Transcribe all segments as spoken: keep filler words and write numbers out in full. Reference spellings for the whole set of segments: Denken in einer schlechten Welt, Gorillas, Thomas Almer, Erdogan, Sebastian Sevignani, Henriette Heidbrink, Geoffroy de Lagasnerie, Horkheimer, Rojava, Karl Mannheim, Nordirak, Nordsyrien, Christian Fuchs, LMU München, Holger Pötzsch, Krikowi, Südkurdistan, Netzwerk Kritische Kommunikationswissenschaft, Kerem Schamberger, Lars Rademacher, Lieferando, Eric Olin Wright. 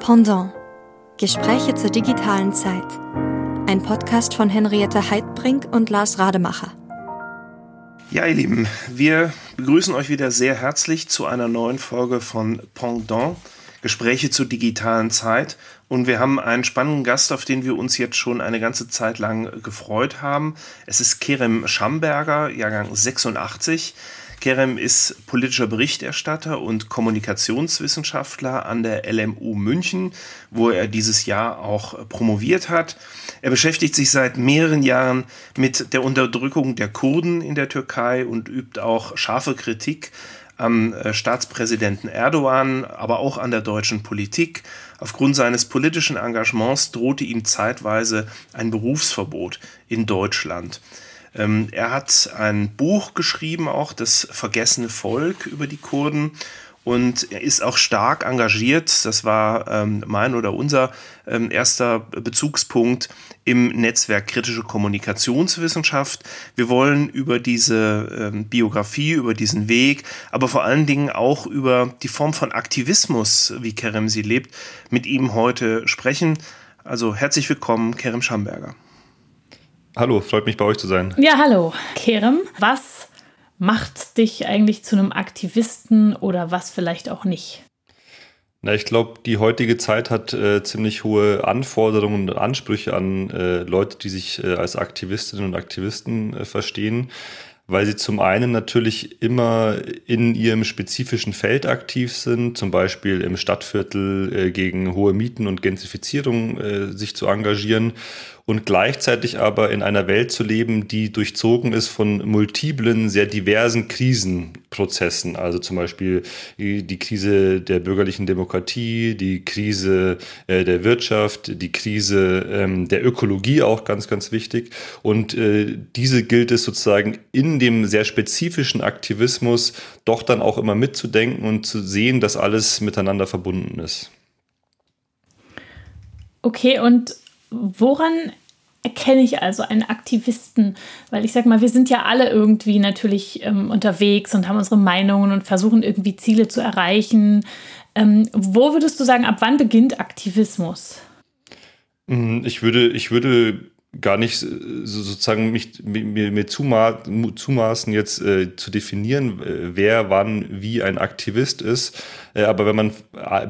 Pendant – Gespräche zur digitalen Zeit. Ein Podcast von Henriette Heidbrink und Lars Rademacher. Ja, ihr Lieben, wir begrüßen euch wieder sehr herzlich zu einer neuen Folge von Pendant – Gespräche zur digitalen Zeit. Und wir haben einen spannenden Gast, auf den wir uns jetzt schon eine ganze Zeit lang gefreut haben. Es ist Kerem Schamberger, Jahrgang sechsundachtzig. Kerem ist politischer Berichterstatter und Kommunikationswissenschaftler an der L M U München, wo er dieses Jahr auch promoviert hat. Er beschäftigt sich seit mehreren Jahren mit der Unterdrückung der Kurden in der Türkei und übt auch scharfe Kritik am Staatspräsidenten Erdogan, aber auch an der deutschen Politik. Aufgrund seines politischen Engagements drohte ihm zeitweise ein Berufsverbot in Deutschland. Er hat ein Buch geschrieben, auch das vergessene Volk, über die Kurden, und er ist auch stark engagiert. Das war ähm, mein oder unser ähm, erster Bezugspunkt im Netzwerk Kritische Kommunikationswissenschaft. Wir wollen über diese ähm, Biografie, über diesen Weg, aber vor allen Dingen auch über die Form von Aktivismus, wie Kerem sie lebt, mit ihm heute sprechen. Also herzlich willkommen, Kerem Schamberger. Hallo, freut mich, bei euch zu sein. Ja, hallo, Kerem. Was macht dich eigentlich zu einem Aktivisten oder was vielleicht auch nicht? Na, ich glaube, die heutige Zeit hat äh, ziemlich hohe Anforderungen und Ansprüche an äh, Leute, die sich äh, als Aktivistinnen und Aktivisten äh, verstehen, weil sie zum einen natürlich immer in ihrem spezifischen Feld aktiv sind, zum Beispiel im Stadtviertel äh, gegen hohe Mieten und Gentrifizierung äh, sich zu engagieren und gleichzeitig aber in einer Welt zu leben, die durchzogen ist von multiplen, sehr diversen Krisenprozessen. Also zum Beispiel die Krise der bürgerlichen Demokratie, die Krise äh, der Wirtschaft, die Krise ähm, der Ökologie, auch ganz, ganz wichtig. Und äh, diese gilt es sozusagen in dem sehr spezifischen Aktivismus doch dann auch immer mitzudenken und zu sehen, dass alles miteinander verbunden ist. Okay, und woran erkenne ich also einen Aktivisten? Weil ich sag mal, wir sind ja alle irgendwie natürlich ähm, unterwegs und haben unsere Meinungen und versuchen irgendwie Ziele zu erreichen. Ähm, wo würdest du sagen, ab wann beginnt Aktivismus? Ich würde, ich würde gar nicht sozusagen mich, mir, mir zuma, zumaßen, jetzt äh, zu definieren, wer wann wie ein Aktivist ist. Äh, aber wenn man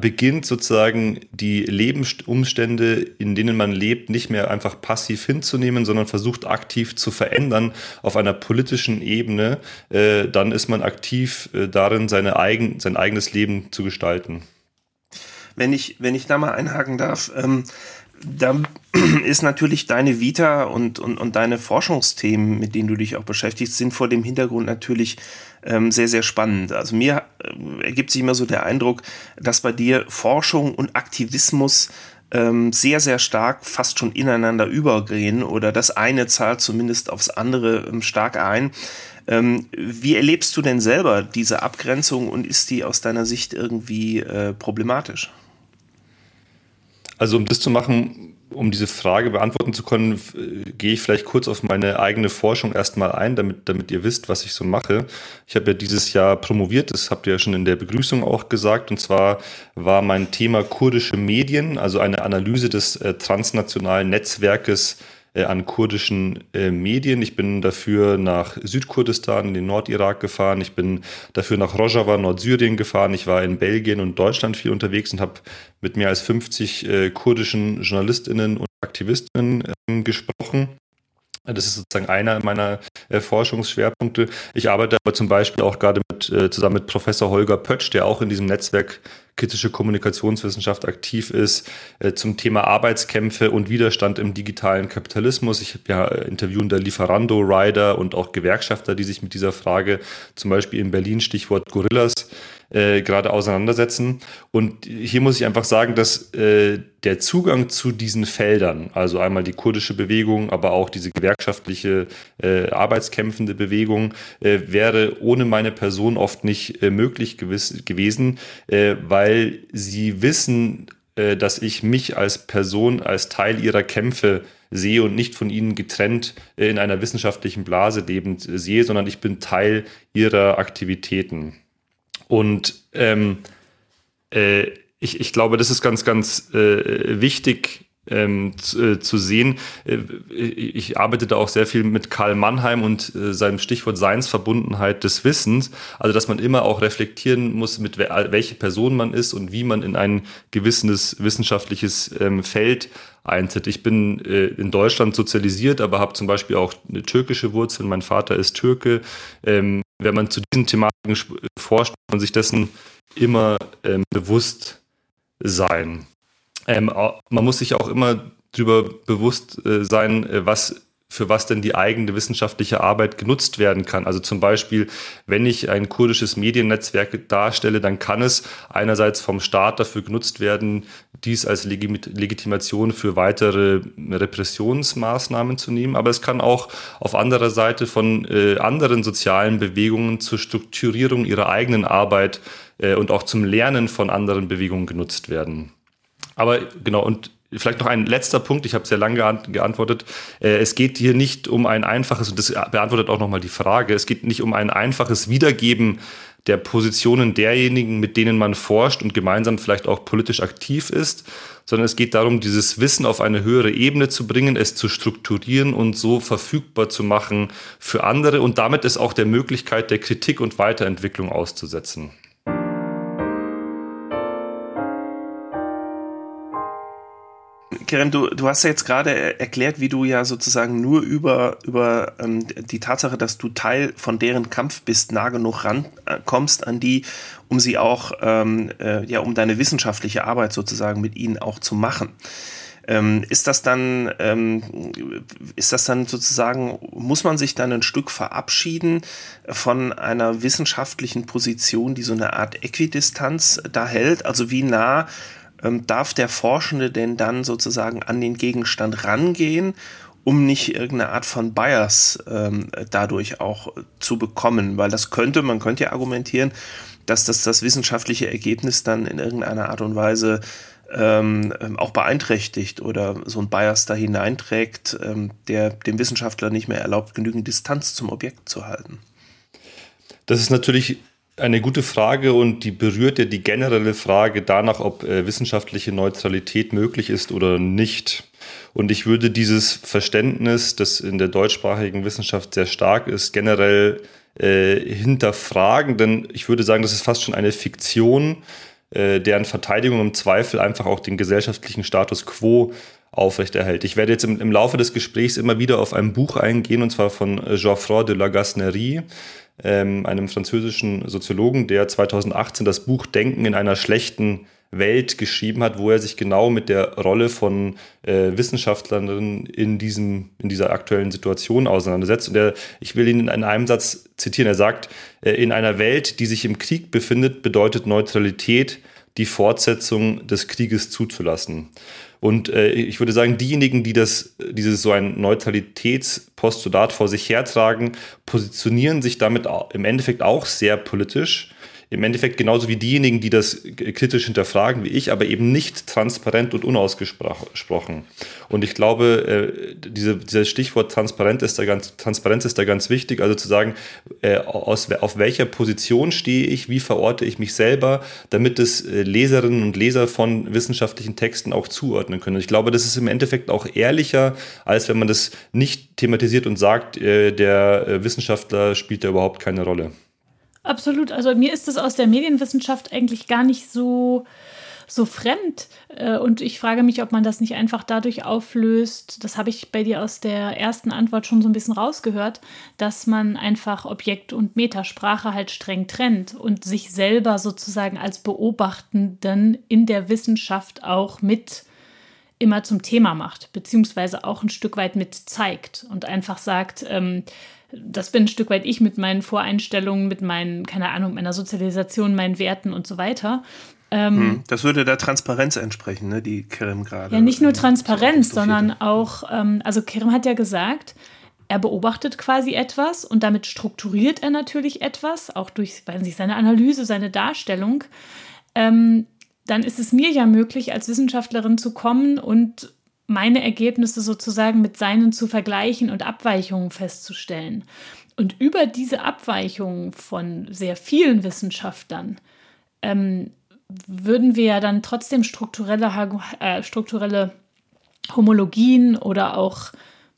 beginnt, sozusagen die Lebensumstände, in denen man lebt, nicht mehr einfach passiv hinzunehmen, sondern versucht aktiv zu verändern auf einer politischen Ebene, äh, dann ist man aktiv äh, darin, seine eigen, sein eigenes Leben zu gestalten. Wenn ich, wenn ich da mal einhaken darf, ähm da ist natürlich deine Vita und, und, und deine Forschungsthemen, mit denen du dich auch beschäftigst, sind vor dem Hintergrund natürlich ähm, sehr, sehr spannend. Also mir äh, ergibt sich immer so der Eindruck, dass bei dir Forschung und Aktivismus ähm, sehr, sehr stark fast schon ineinander übergehen oder das eine zahlt zumindest aufs andere ähm, stark ein. Ähm, wie erlebst du denn selber diese Abgrenzung und ist die aus deiner Sicht irgendwie äh, problematisch? Also um das zu machen, um diese Frage beantworten zu können, gehe ich vielleicht kurz auf meine eigene Forschung erstmal ein, damit, damit ihr wisst, was ich so mache. Ich habe ja dieses Jahr promoviert, das habt ihr ja schon in der Begrüßung auch gesagt, und zwar war mein Thema kurdische Medien, also eine Analyse des äh, transnationalen Netzwerkes an kurdischen äh, Medien. Ich bin dafür nach Südkurdistan in den Nordirak gefahren. Ich bin dafür nach Rojava, Nordsyrien gefahren. Ich war in Belgien und Deutschland viel unterwegs und habe mit mehr als fünfzig äh, kurdischen JournalistInnen und AktivistInnen äh, gesprochen. Das ist sozusagen einer meiner äh, Forschungsschwerpunkte. Ich arbeite aber zum Beispiel auch gerade mit, äh, zusammen mit Professor Holger Pötzsch, der auch in diesem Netzwerk Kritische Kommunikationswissenschaft aktiv ist, äh, zum Thema Arbeitskämpfe und Widerstand im digitalen Kapitalismus. Ich habe ja Interviewen der Lieferando, Rider und auch Gewerkschafter, die sich mit dieser Frage zum Beispiel in Berlin, Stichwort Gorillas, äh, gerade auseinandersetzen. Und hier muss ich einfach sagen, dass äh, der Zugang zu diesen Feldern, also einmal die kurdische Bewegung, aber auch diese gewerkschaftliche äh, arbeitskämpfende Bewegung, äh, wäre ohne meine Person oft nicht äh, möglich gewiss, gewesen, äh, weil weil sie wissen, dass ich mich als Person, als Teil ihrer Kämpfe sehe und nicht von ihnen getrennt in einer wissenschaftlichen Blase lebend sehe, sondern ich bin Teil ihrer Aktivitäten. Und ähm, äh, ich, ich glaube, das ist ganz, ganz äh, wichtig ähm, zu, äh, zu sehen. Äh, ich arbeite da auch sehr viel mit Karl Mannheim und äh, seinem Stichwort Seinsverbundenheit des Wissens. Also, dass man immer auch reflektieren muss, mit we- welche Person man ist und wie man in ein gewisses wissenschaftliches ähm, Feld eintritt. Ich bin äh, in Deutschland sozialisiert, aber habe zum Beispiel auch eine türkische Wurzel. Mein Vater ist Türke. Ähm, wenn man zu diesen Thematiken sp- forscht, muss man sich dessen immer ähm, bewusst sein. Ähm, man muss sich auch immer darüber bewusst äh, sein, äh, was für was denn die eigene wissenschaftliche Arbeit genutzt werden kann. Also zum Beispiel, wenn ich ein kurdisches Mediennetzwerk darstelle, dann kann es einerseits vom Staat dafür genutzt werden, dies als Legit- Legitimation für weitere Repressionsmaßnahmen zu nehmen. Aber es kann auch auf anderer Seite von äh, anderen sozialen Bewegungen zur Strukturierung ihrer eigenen Arbeit äh, und auch zum Lernen von anderen Bewegungen genutzt werden. Aber genau, und vielleicht noch ein letzter Punkt, ich habe sehr lange geantwortet. Es geht hier nicht um ein einfaches, und das beantwortet auch nochmal die Frage, es geht nicht um ein einfaches Wiedergeben der Positionen derjenigen, mit denen man forscht und gemeinsam vielleicht auch politisch aktiv ist, sondern es geht darum, dieses Wissen auf eine höhere Ebene zu bringen, es zu strukturieren und so verfügbar zu machen für andere und damit es auch der Möglichkeit der Kritik und Weiterentwicklung auszusetzen. Kerem, du, du hast ja jetzt gerade erklärt, wie du ja sozusagen nur über, über ähm, die Tatsache, dass du Teil von deren Kampf bist, nah genug rankommst an die, um sie auch, ähm, äh, ja, um deine wissenschaftliche Arbeit sozusagen mit ihnen auch zu machen. Ähm, ist das dann, ähm, ist das dann sozusagen, muss man sich dann ein Stück verabschieden von einer wissenschaftlichen Position, die so eine Art Äquidistanz da hält? Also wie nah Ähm, darf der Forschende denn dann sozusagen an den Gegenstand rangehen, um nicht irgendeine Art von Bias ähm, dadurch auch zu bekommen? Weil das könnte, man könnte ja argumentieren, dass das, das wissenschaftliche Ergebnis dann in irgendeiner Art und Weise ähm, auch beeinträchtigt oder so ein Bias da hineinträgt, ähm, der dem Wissenschaftler nicht mehr erlaubt, genügend Distanz zum Objekt zu halten. Das ist natürlich eine gute Frage und die berührt ja die generelle Frage danach, ob äh, wissenschaftliche Neutralität möglich ist oder nicht. Und ich würde dieses Verständnis, das in der deutschsprachigen Wissenschaft sehr stark ist, generell äh, hinterfragen, denn ich würde sagen, das ist fast schon eine Fiktion, äh, deren Verteidigung im Zweifel einfach auch den gesellschaftlichen Status quo aufrechterhält. Ich werde jetzt im, im Laufe des Gesprächs immer wieder auf ein Buch eingehen, und zwar von Geoffroy de Lagasnerie, einem französischen Soziologen, der zweitausendachtzehn das Buch Denken in einer schlechten Welt geschrieben hat, wo er sich genau mit der Rolle von äh, Wissenschaftlerinnen in diesem, in dieser aktuellen Situation auseinandersetzt. Und er, ich will ihn in einem Satz zitieren. Er sagt, äh, in einer Welt, die sich im Krieg befindet, bedeutet Neutralität, die Fortsetzung des Krieges zuzulassen. Und äh, ich würde sagen, diejenigen, die das, dieses so ein Neutralitätspostulat vor sich hertragen, positionieren sich damit im Endeffekt auch sehr politisch. Im Endeffekt genauso wie diejenigen, die das kritisch hinterfragen wie ich, aber eben nicht transparent und unausgesprochen. Und ich glaube, äh, diese, dieses Stichwort Transparenz ist da ganz, Transparenz ist da ganz wichtig. Also zu sagen, äh, aus, auf welcher Position stehe ich, wie verorte ich mich selber, damit es äh, Leserinnen und Leser von wissenschaftlichen Texten auch zuordnen können. Und ich glaube, das ist im Endeffekt auch ehrlicher, als wenn man das nicht thematisiert und sagt, äh, der äh, Wissenschaftler spielt da überhaupt keine Rolle. Absolut. Also mir ist das aus der Medienwissenschaft eigentlich gar nicht so, so fremd. Und ich frage mich, ob man das nicht einfach dadurch auflöst, das habe ich bei dir aus der ersten Antwort schon so ein bisschen rausgehört, dass man einfach Objekt und Metasprache halt streng trennt und sich selber sozusagen als Beobachtenden in der Wissenschaft auch mit immer zum Thema macht, beziehungsweise auch ein Stück weit mit zeigt und einfach sagt, ähm, das bin ein Stück weit ich mit meinen Voreinstellungen, mit meinen, keine Ahnung, meiner Sozialisation, meinen Werten und so weiter. Ähm, das würde der Transparenz entsprechen, ne, die Kerem gerade. Ja, nicht nur Transparenz, sondern auch, ähm, also Kerem hat ja gesagt, er beobachtet quasi etwas und damit strukturiert er natürlich etwas, auch durch, weiß nicht, seine Analyse, seine Darstellung. Ähm, dann ist es mir ja möglich, als Wissenschaftlerin zu kommen und meine Ergebnisse sozusagen mit seinen zu vergleichen und Abweichungen festzustellen. Und über diese Abweichungen von sehr vielen Wissenschaftlern ähm, würden wir ja dann trotzdem strukturelle, äh, strukturelle Homologien oder auch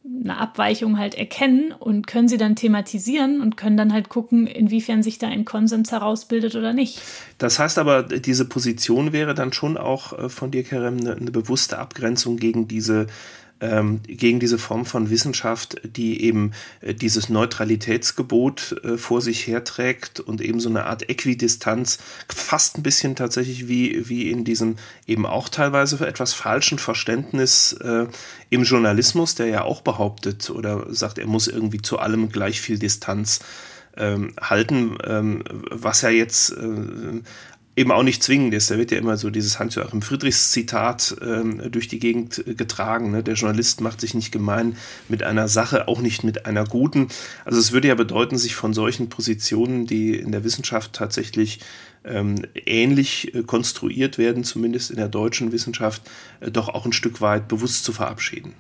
eine Abweichung halt erkennen und können sie dann thematisieren und können dann halt gucken, inwiefern sich da ein Konsens herausbildet oder nicht. Das heißt aber, diese Position wäre dann schon auch von dir, Kerem, eine, eine bewusste Abgrenzung gegen diese gegen diese Form von Wissenschaft, die eben dieses Neutralitätsgebot vor sich herträgt und eben so eine Art Äquidistanz, fast ein bisschen tatsächlich wie, wie in diesem eben auch teilweise etwas falschen Verständnis äh, im Journalismus, der ja auch behauptet oder sagt, er muss irgendwie zu allem gleich viel Distanz ähm, halten, ähm, was ja jetzt äh, eben auch nicht zwingend ist. Da wird ja immer so dieses Hans-Joachim Friedrichs-Zitat ähm, durch die Gegend getragen, ne? Der Journalist macht sich nicht gemein mit einer Sache, auch nicht mit einer guten. Also es würde ja bedeuten, sich von solchen Positionen, die in der Wissenschaft tatsächlich ähm, ähnlich äh, konstruiert werden, zumindest in der deutschen Wissenschaft, äh, doch auch ein Stück weit bewusst zu verabschieden.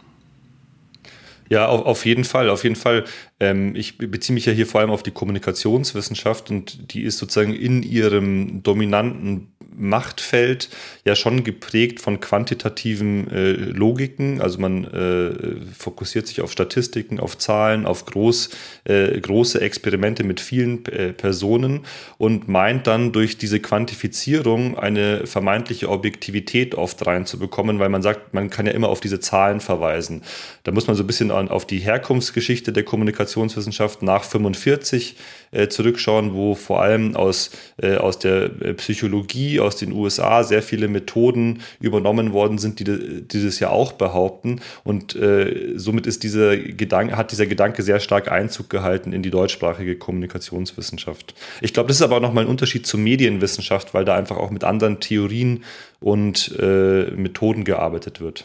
Ja, auf, auf jeden Fall, auf jeden Fall. Ähm, ich beziehe mich ja hier vor allem auf die Kommunikationswissenschaft und die ist sozusagen in ihrem dominanten Machtfeld ja schon geprägt von quantitativen äh, Logiken. Also man äh, fokussiert sich auf Statistiken, auf Zahlen, auf groß, äh, große Experimente mit vielen äh, Personen und meint dann durch diese Quantifizierung eine vermeintliche Objektivität oft reinzubekommen, weil man sagt, man kann ja immer auf diese Zahlen verweisen. Da muss man so ein bisschen an, auf die Herkunftsgeschichte der Kommunikationswissenschaft nach fünfundvierzig äh, zurückschauen, wo vor allem aus, äh, aus der Psychologie, aus den U S A sehr viele Methoden übernommen worden sind, die dieses ja auch behaupten. Und äh, somit ist dieser Gedanke, hat dieser Gedanke sehr stark Einzug gehalten in die deutschsprachige Kommunikationswissenschaft. Ich glaube, das ist aber auch nochmal ein Unterschied zur Medienwissenschaft, weil da einfach auch mit anderen Theorien und äh, Methoden gearbeitet wird.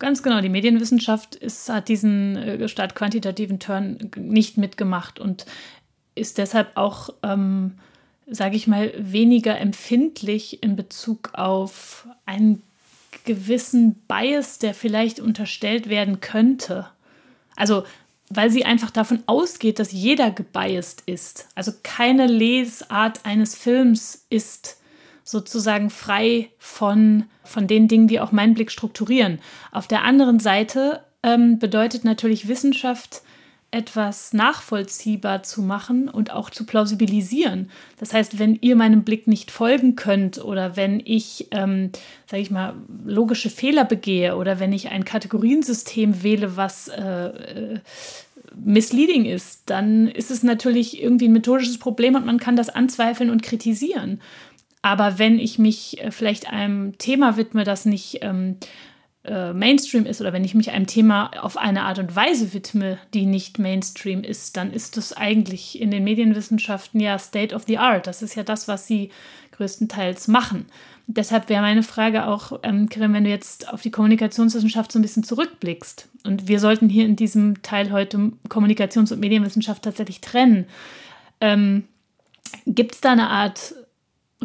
Ganz genau, die Medienwissenschaft ist, hat diesen äh, stark quantitativen Turn nicht mitgemacht und ist deshalb auch ähm, sage ich mal, weniger empfindlich in Bezug auf einen gewissen Bias, der vielleicht unterstellt werden könnte. Also, weil sie einfach davon ausgeht, dass jeder gebiased ist. Also keine Lesart eines Films ist sozusagen frei von, von den Dingen, die auch meinen Blick strukturieren. Auf der anderen Seite ähm, bedeutet natürlich Wissenschaft, etwas nachvollziehbar zu machen und auch zu plausibilisieren. Das heißt, wenn ihr meinem Blick nicht folgen könnt oder wenn ich, ähm, sage ich mal, logische Fehler begehe oder wenn ich ein Kategoriensystem wähle, was äh, misleading ist, dann ist es natürlich irgendwie ein methodisches Problem und man kann das anzweifeln und kritisieren. Aber wenn ich mich vielleicht einem Thema widme, das nicht ähm, Mainstream ist oder wenn ich mich einem Thema auf eine Art und Weise widme, die nicht Mainstream ist, dann ist das eigentlich in den Medienwissenschaften ja State of the Art. Das ist ja das, was sie größtenteils machen. Deshalb wäre meine Frage auch, ähm, Kerem, wenn du jetzt auf die Kommunikationswissenschaft so ein bisschen zurückblickst und wir sollten hier in diesem Teil heute Kommunikations- und Medienwissenschaft tatsächlich trennen. Ähm, gibt es da eine Art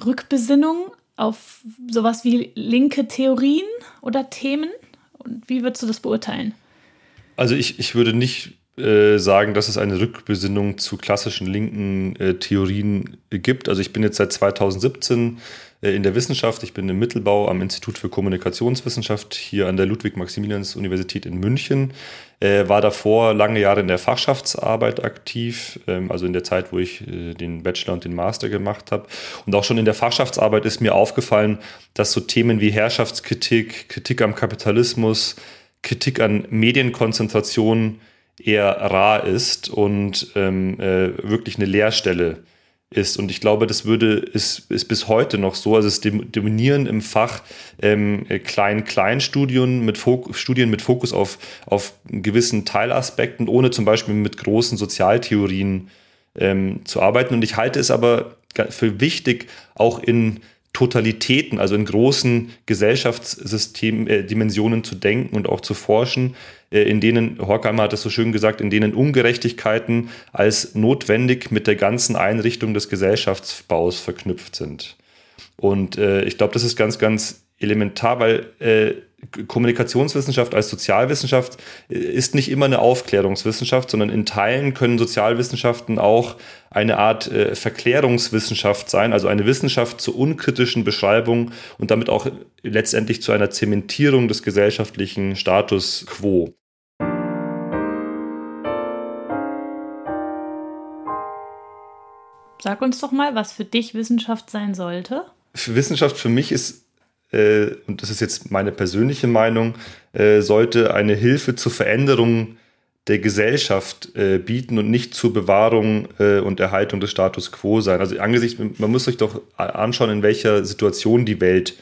Rückbesinnung auf sowas wie linke Theorien oder Themen? Und wie würdest du das beurteilen? Also ich, ich würde nicht äh, sagen, dass es eine Rückbesinnung zu klassischen linken äh, Theorien gibt. Also ich bin jetzt seit zweitausendsiebzehn äh, in der Wissenschaft. Ich bin im Mittelbau am Institut für Kommunikationswissenschaft hier an der Ludwig-Maximilians-Universität in München. Äh, war davor lange Jahre in der Fachschaftsarbeit aktiv, ähm, also in der Zeit, wo ich äh, den Bachelor und den Master gemacht habe. Und auch schon in der Fachschaftsarbeit ist mir aufgefallen, dass so Themen wie Herrschaftskritik, Kritik am Kapitalismus, Kritik an Medienkonzentration eher rar ist und ähm, äh, wirklich eine Leerstelle ist. Und ich glaube, das würde, ist, ist bis heute noch so. Also es dominieren im Fach ähm, Klein-Klein-Studien mit Fok- Studien mit Fokus auf, auf gewissen Teilaspekten, ohne zum Beispiel mit großen Sozialtheorien ähm, zu arbeiten. Und ich halte es aber für wichtig, auch in Totalitäten, also in großen Gesellschaftsdimensionen äh, zu denken und auch zu forschen, äh, in denen, Horkheimer hat das so schön gesagt, in denen Ungerechtigkeiten als notwendig mit der ganzen Einrichtung des Gesellschaftsbaus verknüpft sind. Und äh, ich glaube, das ist ganz, ganz elementar, weil äh, Kommunikationswissenschaft als Sozialwissenschaft ist nicht immer eine Aufklärungswissenschaft, sondern in Teilen können Sozialwissenschaften auch eine Art äh, Verklärungswissenschaft sein, also eine Wissenschaft zur unkritischen Beschreibung und damit auch letztendlich zu einer Zementierung des gesellschaftlichen Status quo. Sag uns doch mal, was für dich Wissenschaft sein sollte. Für Wissenschaft für mich ist, äh, und das ist jetzt meine persönliche Meinung, äh, sollte eine Hilfe zur Veränderung der Gesellschaft äh, bieten und nicht zur Bewahrung äh, und Erhaltung des Status quo sein. Also angesichts, man muss sich doch anschauen, in welcher Situation die Welt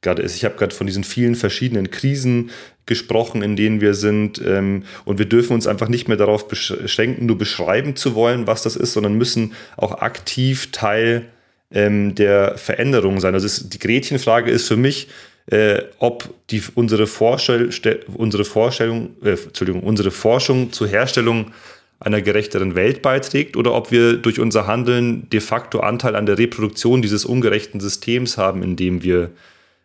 gerade ist. Ich habe gerade von diesen vielen verschiedenen Krisen gesprochen, in denen wir sind, ähm, und wir dürfen uns einfach nicht mehr darauf beschränken, nur beschreiben zu wollen, was das ist, sondern müssen auch aktiv Teil ähm, der Veränderung sein. Also es, die Gretchenfrage ist für mich, äh, ob die, unsere, Vorstell, unsere, Vorstellung, äh, Entschuldigung, unsere Forschung zur Herstellung einer gerechteren Welt beiträgt oder ob wir durch unser Handeln de facto Anteil an der Reproduktion dieses ungerechten Systems haben, in dem wir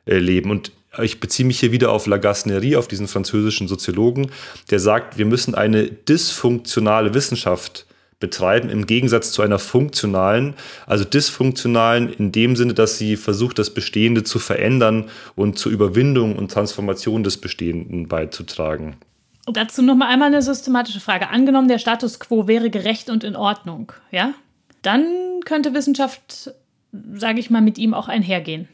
leben. Und ich beziehe mich hier wieder auf Lagasnerie, auf diesen französischen Soziologen, der sagt, wir müssen eine dysfunktionale Wissenschaft betreiben, im Gegensatz zu einer funktionalen, also dysfunktionalen in dem Sinne, dass sie versucht, das Bestehende zu verändern und zur Überwindung und Transformation des Bestehenden beizutragen. Dazu nochmal einmal eine systematische Frage. Angenommen, der Status quo wäre gerecht und in Ordnung, ja? Dann könnte Wissenschaft, sage ich mal, mit ihm auch einhergehen.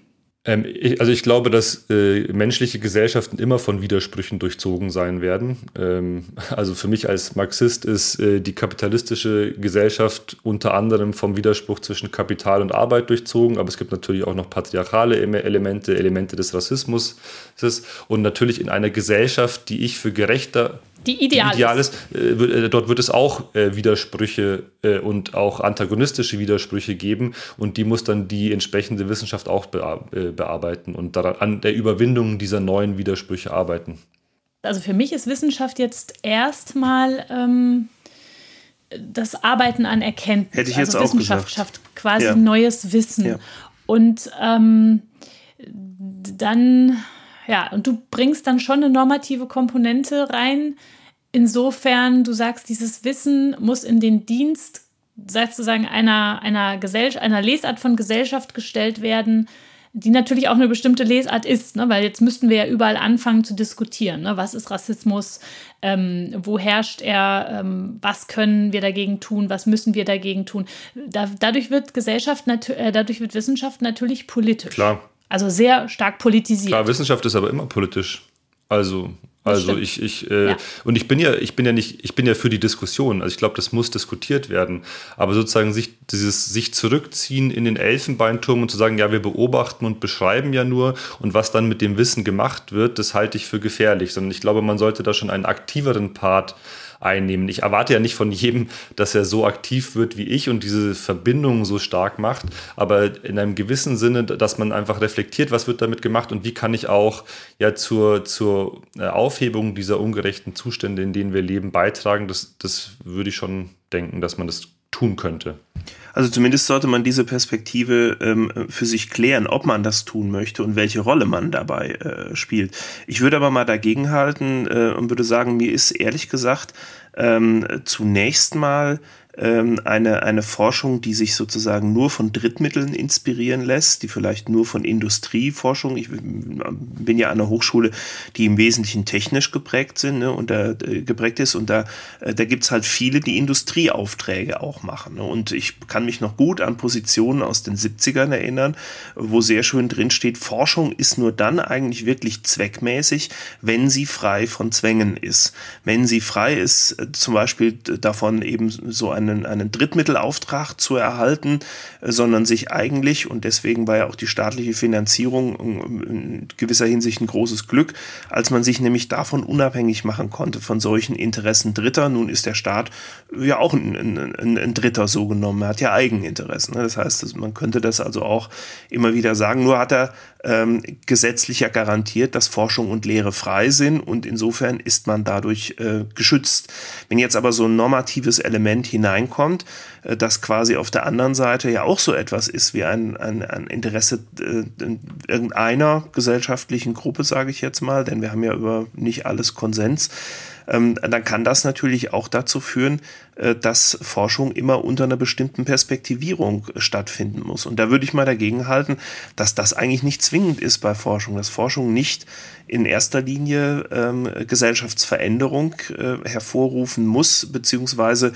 Also ich glaube, dass äh, menschliche Gesellschaften immer von Widersprüchen durchzogen sein werden. Ähm, also für mich als Marxist ist äh, die kapitalistische Gesellschaft unter anderem vom Widerspruch zwischen Kapital und Arbeit durchzogen. Aber es gibt natürlich auch noch patriarchale Elemente, Elemente des Rassismus. Und natürlich in einer Gesellschaft, die ich für gerechter... Die ideal, die ideal ist. ist äh, dort wird es auch äh, Widersprüche äh, und auch antagonistische Widersprüche geben und die muss dann die entsprechende Wissenschaft auch bear- äh, bearbeiten und daran an der Überwindung dieser neuen Widersprüche arbeiten. Also für mich ist Wissenschaft jetzt erstmal ähm, das Arbeiten an Erkenntnis. Hätte ich jetzt also auch Wissenschaft gesagt. Schafft quasi ja. neues Wissen. Ja. Und ähm, dann... Ja, und du bringst dann schon eine normative Komponente rein, insofern du sagst, dieses Wissen muss in den Dienst sozusagen einer, einer, Gesell- einer Lesart von Gesellschaft gestellt werden, die natürlich auch eine bestimmte Lesart ist, ne? Weil jetzt müssten wir ja überall anfangen zu diskutieren, ne? Was ist Rassismus, ähm, wo herrscht er, ähm, was können wir dagegen tun, was müssen wir dagegen tun. Da, dadurch wird Gesellschaft natu- äh, dadurch wird Wissenschaft natürlich politisch. Klar. Also sehr stark politisiert. Klar, Wissenschaft ist aber immer politisch. Also, also ich, ich äh, ja. und ich bin ja, ich bin ja nicht, ich bin ja für die Diskussion. Also ich glaube, das muss diskutiert werden. Aber sozusagen sich dieses sich zurückziehen in den Elfenbeinturm und zu sagen, ja, wir beobachten und beschreiben ja nur und was dann mit dem Wissen gemacht wird, das halte ich für gefährlich. Sondern ich glaube, man sollte da schon einen aktiveren Part einnehmen. Ich erwarte ja nicht von jedem, dass er so aktiv wird wie ich und diese Verbindung so stark macht, aber in einem gewissen Sinne, dass man einfach reflektiert, was wird damit gemacht und wie kann ich auch ja zur, zur Aufhebung dieser ungerechten Zustände, in denen wir leben, beitragen. Das, das würde ich schon denken, dass man das tun könnte. Also zumindest sollte man diese Perspektive ähm, für sich klären, ob man das tun möchte und welche Rolle man dabei äh, spielt. Ich würde aber mal dagegen halten äh, und würde sagen, mir ist ehrlich gesagt ähm, zunächst mal ähm, eine, eine Forschung, die sich sozusagen nur von Drittmitteln inspirieren lässt, die vielleicht nur von Industrieforschung, ich bin ja an einer Hochschule, die im Wesentlichen technisch geprägt sind, ne, und da, äh, geprägt ist und da, äh, da gibt es halt viele, die Industrieaufträge auch machen, ne, und ich kann mich noch gut an Positionen aus den siebzigern erinnern, wo sehr schön drin steht, Forschung ist nur dann eigentlich wirklich zweckmäßig, wenn sie frei von Zwängen ist. Wenn sie frei ist, zum Beispiel davon eben so einen, einen Drittmittelauftrag zu erhalten, sondern sich eigentlich, und deswegen war ja auch die staatliche Finanzierung in gewisser Hinsicht ein großes Glück, als man sich nämlich davon unabhängig machen konnte, von solchen Interessen Dritter. Nun ist der Staat ja auch ein, ein, ein Dritter so genommen, er hat ja Eigeninteressen. Das heißt, man könnte das also auch immer wieder sagen, nur hat er ähm, gesetzlich ja garantiert, dass Forschung und Lehre frei sind und insofern ist man dadurch äh, geschützt. Wenn jetzt aber so ein normatives Element hineinkommt, das quasi auf der anderen Seite ja auch so etwas ist wie ein, ein, ein Interesse irgendeiner gesellschaftlichen Gruppe, sage ich jetzt mal, denn wir haben ja über nicht alles Konsens, dann kann das natürlich auch dazu führen, dass Forschung immer unter einer bestimmten Perspektivierung stattfinden muss. Und da würde ich mal dagegen halten, dass das eigentlich nicht zwingend ist bei Forschung, dass Forschung nicht in erster Linie ähm, Gesellschaftsveränderung äh, hervorrufen muss, beziehungsweise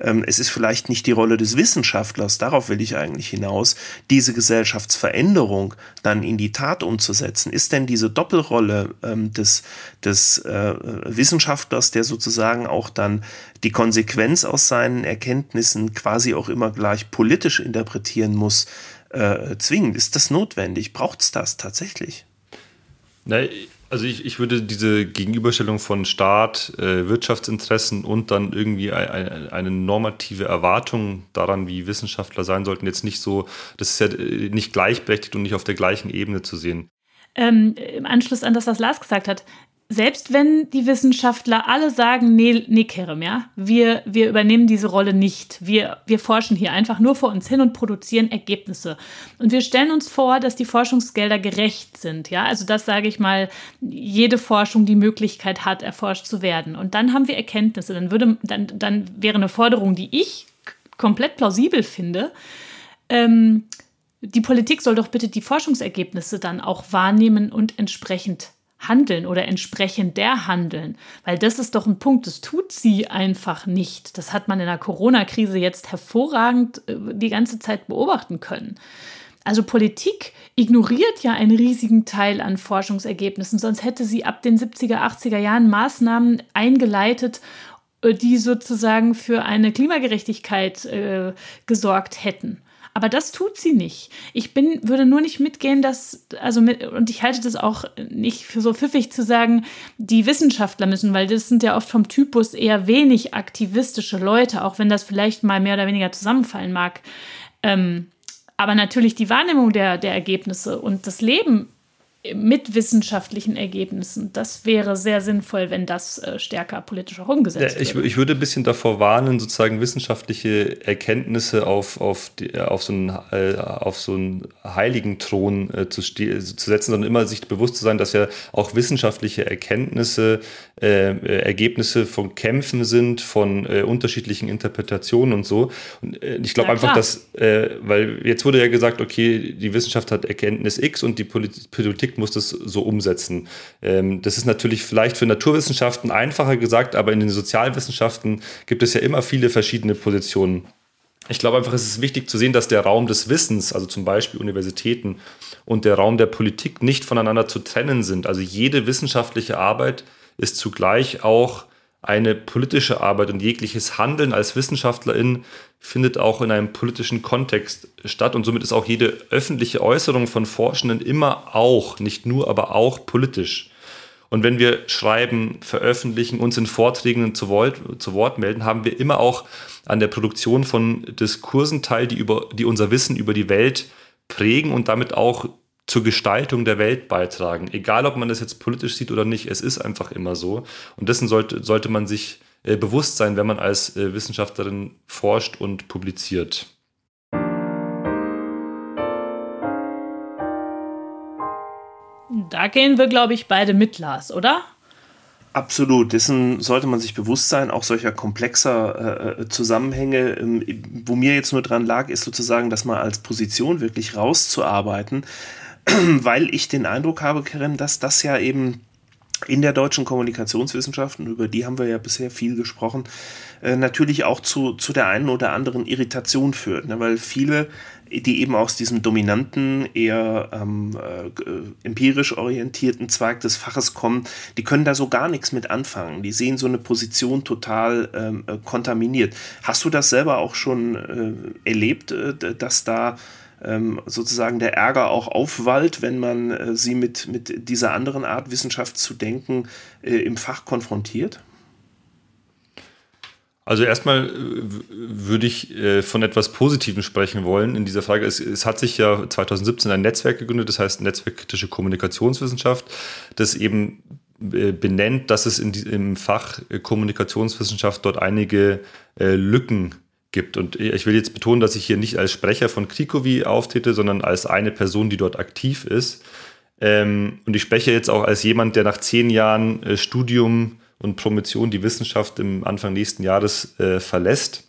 ähm, es ist vielleicht nicht die Rolle des Wissenschaftlers, darauf will ich eigentlich hinaus, diese Gesellschaftsveränderung dann in die Tat umzusetzen. Ist denn diese Doppelrolle ähm, des, des äh, Wissenschaftlers, der sozusagen auch dann die Konsequenz aus seinen Erkenntnissen quasi auch immer gleich politisch interpretieren muss, äh, zwingend? Ist das notwendig? Braucht es das tatsächlich? Na, also ich, ich würde diese Gegenüberstellung von Staat, äh, Wirtschaftsinteressen und dann irgendwie ein, ein, eine normative Erwartung daran, wie Wissenschaftler sein sollten, jetzt nicht so, das ist ja nicht gleichberechtigt und nicht auf der gleichen Ebene zu sehen. Ähm, im Anschluss an das, was Lars gesagt hat, selbst wenn die Wissenschaftler alle sagen, nee, nee Kerem, ja, wir, wir übernehmen diese Rolle nicht. Wir, wir forschen hier einfach nur vor uns hin und produzieren Ergebnisse. Und wir stellen uns vor, dass die Forschungsgelder gerecht sind, ja. Also das sage ich mal, jede Forschung die Möglichkeit hat, erforscht zu werden. Und dann haben wir Erkenntnisse. Dann würde, dann, dann wäre eine Forderung, die ich komplett plausibel finde, ähm, die Politik soll doch bitte die Forschungsergebnisse dann auch wahrnehmen und entsprechend handeln oder entsprechend der handeln, weil das ist doch ein Punkt, das tut sie einfach nicht. Das hat man in der Corona-Krise jetzt hervorragend die ganze Zeit beobachten können. Also Politik ignoriert ja einen riesigen Teil an Forschungsergebnissen, sonst hätte sie ab den siebziger, achtziger Jahren Maßnahmen eingeleitet, die sozusagen für eine Klimagerechtigkeit äh, gesorgt hätten. Aber das tut sie nicht. Ich bin, würde nur nicht mitgehen, dass, also mit, und ich halte das auch nicht für so pfiffig zu sagen, die Wissenschaftler müssen, weil das sind ja oft vom Typus eher wenig aktivistische Leute, auch wenn das vielleicht mal mehr oder weniger zusammenfallen mag. Ähm, aber natürlich die Wahrnehmung der, der Ergebnisse und das Leben mit wissenschaftlichen Ergebnissen. Das wäre sehr sinnvoll, wenn das äh, stärker politisch auch umgesetzt ja, ich, würde. Ich würde ein bisschen davor warnen, sozusagen wissenschaftliche Erkenntnisse auf, auf, die, auf, so, einen, äh, auf so einen heiligen Thron äh, zu, zu setzen, sondern immer sich bewusst zu sein, dass ja auch wissenschaftliche Erkenntnisse äh, äh, Ergebnisse von Kämpfen sind, von äh, unterschiedlichen Interpretationen und so. Und äh, ich glaube ja, einfach, dass, äh, weil jetzt wurde ja gesagt, okay, die Wissenschaft hat Erkenntnis X und die Polit- Politik muss das so umsetzen. Das ist natürlich vielleicht für Naturwissenschaften einfacher gesagt, aber in den Sozialwissenschaften gibt es ja immer viele verschiedene Positionen. Ich glaube einfach, es ist wichtig zu sehen, dass der Raum des Wissens, also zum Beispiel Universitäten, und der Raum der Politik nicht voneinander zu trennen sind. Also jede wissenschaftliche Arbeit ist zugleich auch eine politische Arbeit und jegliches Handeln als WissenschaftlerIn findet auch in einem politischen Kontext statt und somit ist auch jede öffentliche Äußerung von Forschenden immer auch, nicht nur, aber auch politisch. Und wenn wir schreiben, veröffentlichen, uns in Vorträgen zu Wort, zu Wort melden, haben wir immer auch an der Produktion von Diskursen teil, die, über, die unser Wissen über die Welt prägen und damit auch zur Gestaltung der Welt beitragen. Egal, ob man das jetzt politisch sieht oder nicht, es ist einfach immer so. Und dessen sollte, sollte man sich äh, bewusst sein, wenn man als äh, Wissenschaftlerin forscht und publiziert. Da gehen wir, glaube ich, beide mit, Lars, oder? Absolut, dessen sollte man sich bewusst sein, auch solcher komplexer äh, Zusammenhänge. Ähm, wo mir jetzt nur dran lag, ist sozusagen, das mal als Position wirklich rauszuarbeiten, weil ich den Eindruck habe, Kerem, dass das ja eben in der deutschen Kommunikationswissenschaft, und über die haben wir ja bisher viel gesprochen, äh, natürlich auch zu, zu der einen oder anderen Irritation führt, ne? Weil viele, die eben aus diesem dominanten, eher ähm, äh, empirisch orientierten Zweig des Faches kommen, die können da so gar nichts mit anfangen. Die sehen so eine Position total ähm, kontaminiert. Hast du das selber auch schon äh, erlebt, äh, dass da sozusagen der Ärger auch aufwallt, wenn man äh, sie mit, mit dieser anderen Art Wissenschaft zu denken äh, im Fach konfrontiert? Also erstmal w- würde ich äh, von etwas Positivem sprechen wollen in dieser Frage. Es, es hat sich ja zwanzig siebzehn ein Netzwerk gegründet, das heißt Netzwerk Kritische Kommunikationswissenschaft, das eben benennt, dass es in die, im Fach Kommunikationswissenschaft dort einige äh, Lücken gibt. Und ich will jetzt betonen, dass ich hier nicht als Sprecher von Krikowi auftrete, sondern als eine Person, die dort aktiv ist. Ähm, und ich spreche jetzt auch als jemand, der nach zehn Jahren äh, Studium und Promotion die Wissenschaft im Anfang nächsten Jahres äh, verlässt.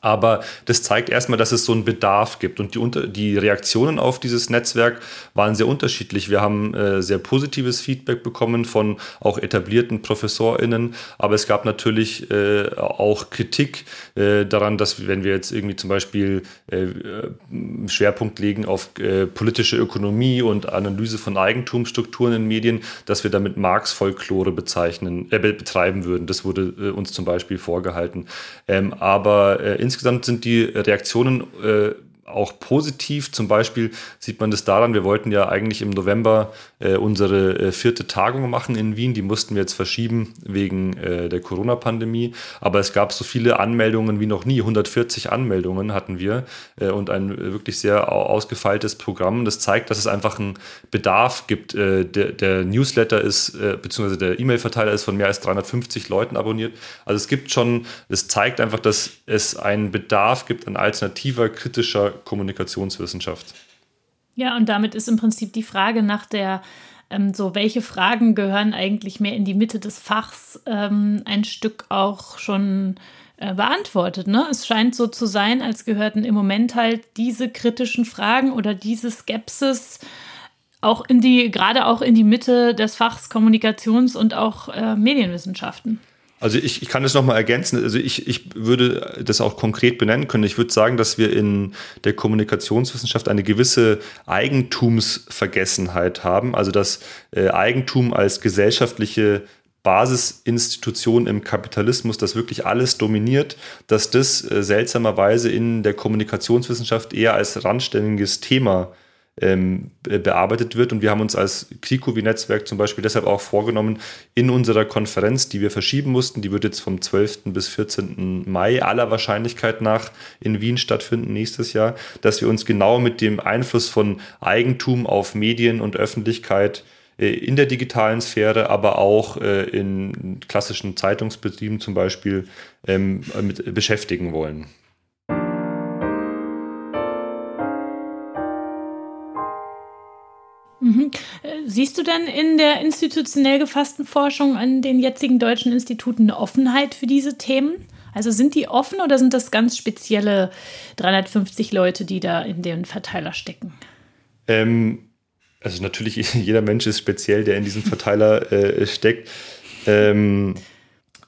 Aber das zeigt erstmal, dass es so einen Bedarf gibt. Und die, unter, die Reaktionen auf dieses Netzwerk waren sehr unterschiedlich. Wir haben äh, sehr positives Feedback bekommen von auch etablierten ProfessorInnen. Aber es gab natürlich äh, auch Kritik äh, daran, dass wenn wir jetzt irgendwie zum Beispiel äh, Schwerpunkt legen auf äh, politische Ökonomie und Analyse von Eigentumsstrukturen in Medien, dass wir damit Marx-Folklore bezeichnen, äh, betreiben würden. Das wurde äh, uns zum Beispiel vorgehalten. Ähm, aber äh, Insgesamt sind die Reaktionen äh, auch positiv. Zum Beispiel sieht man das daran, wir wollten ja eigentlich im November äh, unsere äh, vierte Tagung machen in Wien. Die mussten wir jetzt verschieben wegen äh, der Corona-Pandemie. Aber es gab so viele Anmeldungen wie noch nie. hundertvierzig Anmeldungen hatten wir äh, und ein wirklich sehr ausgefeiltes Programm. Das zeigt, dass es einfach einen Bedarf gibt. Äh, der, der Newsletter ist, äh, beziehungsweise der E-Mail-Verteiler ist von mehr als dreihundertfünfzig Leuten abonniert. Also es gibt schon, es zeigt einfach, dass es einen Bedarf gibt an alternativer, kritischer Kommunikationswissenschaft. Ja, und damit ist im Prinzip die Frage nach der, ähm, so welche Fragen gehören eigentlich mehr in die Mitte des Fachs, ähm, ein Stück auch schon äh, beantwortet. Ne? Es scheint so zu sein, als gehörten im Moment halt diese kritischen Fragen oder diese Skepsis auch in die, gerade auch in die Mitte des Fachs Kommunikations- und auch äh, Medienwissenschaften. Also ich, ich kann das nochmal ergänzen. Also ich, ich würde das auch konkret benennen können. Ich würde sagen, dass wir in der Kommunikationswissenschaft eine gewisse Eigentumsvergessenheit haben. Also dass äh, Eigentum als gesellschaftliche Basisinstitution im Kapitalismus, das wirklich alles dominiert, dass das äh, seltsamerweise in der Kommunikationswissenschaft eher als randständiges Thema bearbeitet wird. Und wir haben uns als Krikowi-Netzwerk zum Beispiel deshalb auch vorgenommen, in unserer Konferenz, die wir verschieben mussten, die wird jetzt vom zwölften bis vierzehnten Mai aller Wahrscheinlichkeit nach in Wien stattfinden nächstes Jahr, dass wir uns genau mit dem Einfluss von Eigentum auf Medien und Öffentlichkeit in der digitalen Sphäre, aber auch in klassischen Zeitungsbetrieben zum Beispiel mit beschäftigen wollen. Siehst du denn in der institutionell gefassten Forschung an den jetzigen deutschen Instituten eine Offenheit für diese Themen? Also sind die offen oder sind das ganz spezielle dreihundertfünfzig Leute, die da in den Verteiler stecken? Ähm, also natürlich, jeder Mensch ist speziell, der in diesem Verteiler äh, steckt. Ähm,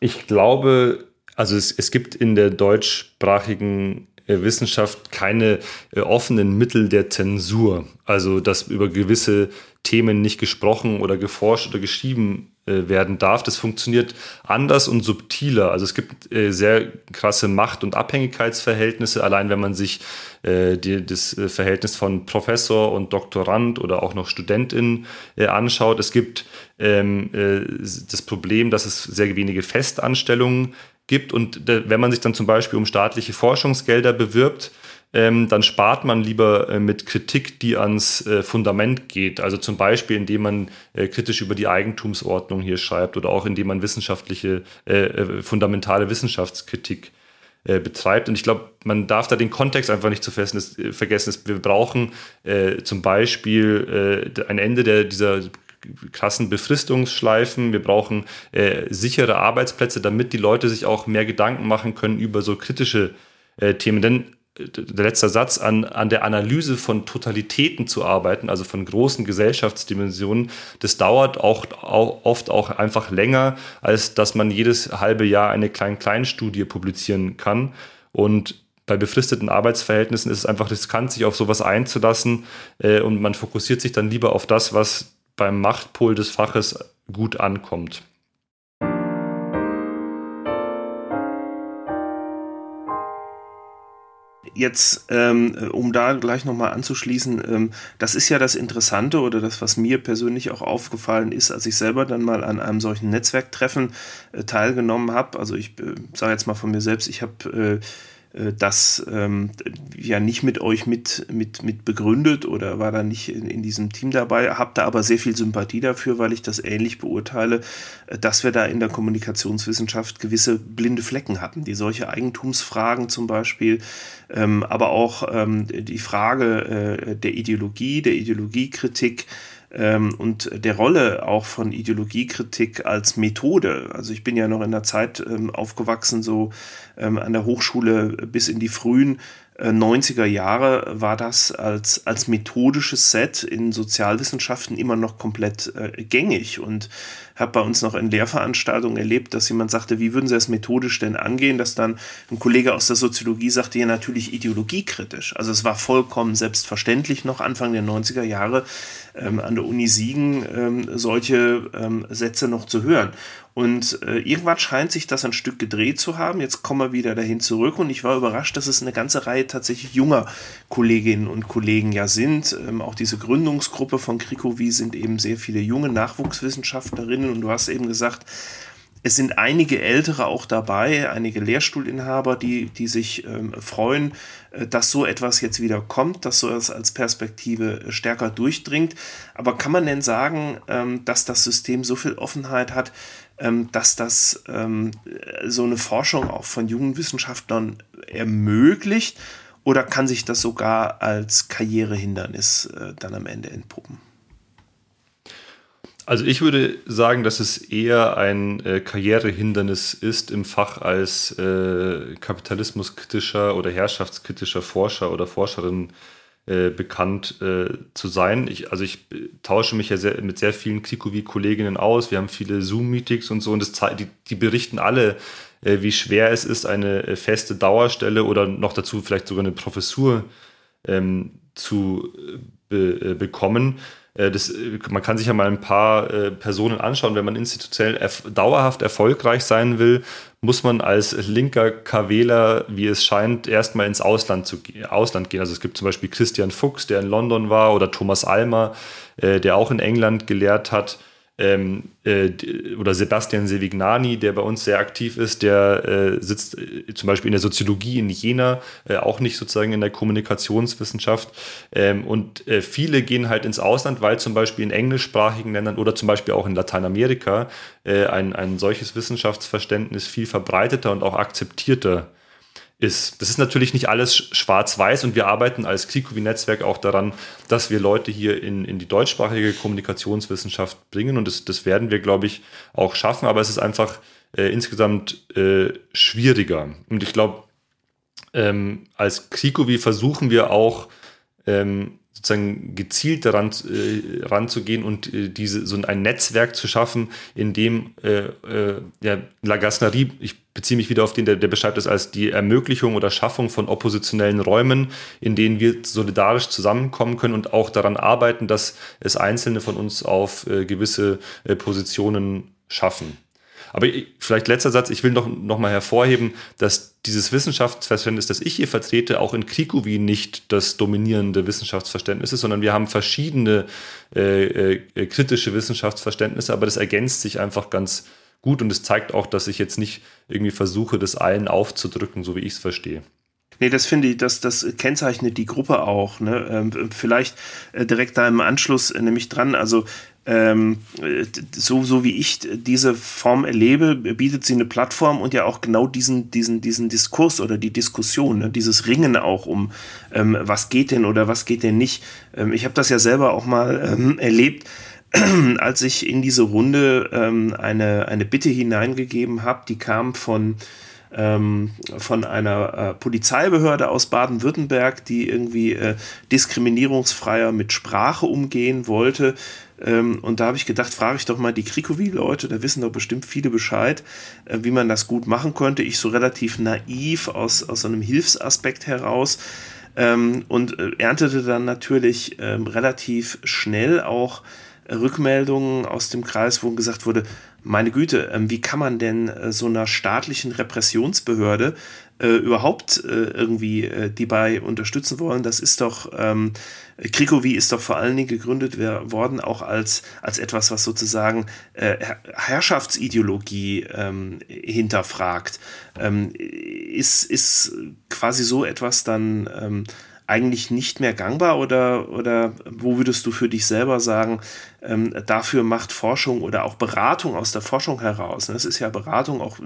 ich glaube, also es, es gibt in der deutschsprachigen Wissenschaft keine äh, offenen Mittel der Zensur, also dass über gewisse Themen nicht gesprochen oder geforscht oder geschrieben äh, werden darf. Das funktioniert anders und subtiler. Also es gibt äh, sehr krasse Macht- und Abhängigkeitsverhältnisse, allein wenn man sich äh, die, das äh, Verhältnis von Professor und Doktorand oder auch noch Studentin äh, anschaut. Es gibt ähm, äh, das Problem, dass es sehr wenige Festanstellungen gibt. Und wenn man sich dann zum Beispiel um staatliche Forschungsgelder bewirbt, ähm, dann spart man lieber äh, mit Kritik, die ans äh, Fundament geht. Also zum Beispiel, indem man äh, kritisch über die Eigentumsordnung hier schreibt oder auch indem man wissenschaftliche, äh, äh, fundamentale Wissenschaftskritik äh, betreibt. Und ich glaube, man darf da den Kontext einfach nicht zu fest, äh, vergessen. Wir brauchen äh, zum Beispiel äh, ein Ende der, dieser krassen Befristungsschleifen. Wir brauchen äh, sichere Arbeitsplätze, damit die Leute sich auch mehr Gedanken machen können über so kritische äh, Themen. Denn äh, der letzte Satz, an, an der Analyse von Totalitäten zu arbeiten, also von großen Gesellschaftsdimensionen, das dauert auch, auch oft auch einfach länger, als dass man jedes halbe Jahr eine Klein-Klein-Studie publizieren kann. Und bei befristeten Arbeitsverhältnissen ist es einfach riskant, sich auf sowas einzulassen äh, und man fokussiert sich dann lieber auf das, was beim Machtpol des Faches gut ankommt. Jetzt, ähm, um da gleich nochmal anzuschließen, ähm, das ist ja das Interessante oder das, was mir persönlich auch aufgefallen ist, als ich selber dann mal an einem solchen Netzwerktreffen äh, teilgenommen habe. Also ich äh, sage jetzt mal von mir selbst, ich habe äh, das ähm, ja nicht mit euch mit, mit, mit begründet oder war da nicht in, in diesem Team dabei, habe da aber sehr viel Sympathie dafür, weil ich das ähnlich beurteile, dass wir da in der Kommunikationswissenschaft gewisse blinde Flecken hatten, die solche Eigentumsfragen zum Beispiel, ähm, aber auch ähm, die Frage äh, der Ideologie, der Ideologiekritik, und der Rolle auch von Ideologiekritik als Methode. Also ich bin ja noch in der Zeit ähm, aufgewachsen, so ähm, an der Hochschule bis in die frühen äh, neunziger Jahre war das als, als methodisches Set in Sozialwissenschaften immer noch komplett äh, gängig und habe bei uns noch in Lehrveranstaltungen erlebt, dass jemand sagte, wie würden Sie das methodisch denn angehen, dass dann ein Kollege aus der Soziologie sagte, ja natürlich ideologiekritisch. Also es war vollkommen selbstverständlich noch Anfang der neunziger Jahre, Ähm, an der Uni Siegen ähm, solche ähm, Sätze noch zu hören. Und äh, irgendwann scheint sich das ein Stück gedreht zu haben. Jetzt kommen wir wieder dahin zurück und ich war überrascht, dass es eine ganze Reihe tatsächlich junger Kolleginnen und Kollegen ja sind. Ähm, auch diese Gründungsgruppe von Krikowi sind eben sehr viele junge Nachwuchswissenschaftlerinnen und du hast eben gesagt, es sind einige Ältere auch dabei, einige Lehrstuhlinhaber, die, die sich ähm, freuen, äh, dass so etwas jetzt wieder kommt, dass so etwas als Perspektive stärker durchdringt. Aber kann man denn sagen, ähm, dass das System so viel Offenheit hat, ähm, dass das ähm, so eine Forschung auch von jungen Wissenschaftlern ermöglicht? Oder kann sich das sogar als Karrierehindernis äh, dann am Ende entpuppen? Also ich würde sagen, dass es eher ein äh, Karrierehindernis ist im Fach als äh, kapitalismuskritischer oder herrschaftskritischer Forscher oder Forscherin äh, bekannt äh, zu sein. Ich, also ich tausche mich ja sehr, mit sehr vielen Krikowi-Kolleginnen aus. Wir haben viele Zoom-Meetings und so und das, die, die berichten alle, äh, wie schwer es ist, eine feste Dauerstelle oder noch dazu vielleicht sogar eine Professur ähm, zu be- bekommen. Das, man kann sich ja mal ein paar äh, Personen anschauen, wenn man institutionell erf- dauerhaft erfolgreich sein will, muss man als linker K Wler, wie es scheint, erstmal ins Ausland, zu ge- Ausland gehen. Also es gibt zum Beispiel Christian Fuchs, der in London war, oder Thomas Almer, äh, der auch in England gelehrt hat, ähm, äh, oder Sebastian Sevignani, der bei uns sehr aktiv ist, der äh, sitzt äh, zum Beispiel in der Soziologie in Jena, äh, auch nicht sozusagen in der Kommunikationswissenschaft. Ähm, und äh, viele gehen halt ins Ausland, weil zum Beispiel in englischsprachigen Ländern oder zum Beispiel auch in Lateinamerika äh, ein, ein solches Wissenschaftsverständnis viel verbreiteter und auch akzeptierter ist. Das ist natürlich nicht alles schwarz-weiß und wir arbeiten als Krikowi-Netzwerk auch daran, dass wir Leute hier in, in die deutschsprachige Kommunikationswissenschaft bringen und das, das werden wir, glaube ich, auch schaffen, aber es ist einfach äh, insgesamt äh, schwieriger und ich glaube, ähm, als Krikowi versuchen wir auch ähm, sozusagen gezielt daran äh, ranzugehen und äh, diese, so ein Netzwerk zu schaffen, in dem äh, äh, ja, Lagasnerie, ich beziehe mich wieder auf den, der, der beschreibt es als die Ermöglichung oder Schaffung von oppositionellen Räumen, in denen wir solidarisch zusammenkommen können und auch daran arbeiten, dass es Einzelne von uns auf äh, gewisse äh, Positionen schaffen. Aber ich, vielleicht letzter Satz, ich will noch, noch mal hervorheben, dass dieses Wissenschaftsverständnis, das ich hier vertrete, auch in Krikowi nicht das dominierende Wissenschaftsverständnis ist, sondern wir haben verschiedene äh, äh, kritische Wissenschaftsverständnisse, aber das ergänzt sich einfach ganz gut und es zeigt auch, dass ich jetzt nicht irgendwie versuche, das allen aufzudrücken, so wie ich es verstehe. Nee, das finde ich, das, das kennzeichnet die Gruppe auch, ne? Ähm, vielleicht äh, direkt da im Anschluss äh, nämlich dran, also Ähm, so, so wie ich diese Form erlebe, bietet sie eine Plattform und ja auch genau diesen, diesen, diesen Diskurs oder die Diskussion, ne? Dieses Ringen auch um, ähm, was geht denn oder was geht denn nicht. Ähm, ich habe das ja selber auch mal ähm, erlebt, als ich in diese Runde ähm, eine, eine Bitte hineingegeben habe, die kam von von einer äh, Polizeibehörde aus Baden-Württemberg, die irgendwie äh, diskriminierungsfreier mit Sprache umgehen wollte. Ähm, und da habe ich gedacht, frage ich doch mal die Krikowi-Leute, da wissen doch bestimmt viele Bescheid, äh, wie man das gut machen könnte. Ich so relativ naiv aus, aus so einem Hilfsaspekt heraus ähm, und äh, erntete dann natürlich ähm, relativ schnell auch Rückmeldungen aus dem Kreis, wo gesagt wurde, meine Güte, wie kann man denn so einer staatlichen Repressionsbehörde äh, überhaupt äh, irgendwie äh, die bei unterstützen wollen? Das ist doch, ähm, Krikowi ist doch vor allen Dingen gegründet worden, auch als, als etwas, was sozusagen äh, Herrschaftsideologie ähm, hinterfragt. Ähm, ist, ist quasi so etwas dann ähm, eigentlich nicht mehr gangbar oder, oder wo würdest du für dich selber sagen, ähm, dafür macht Forschung oder auch Beratung aus der Forschung heraus, ne? Es ist ja Beratung, auch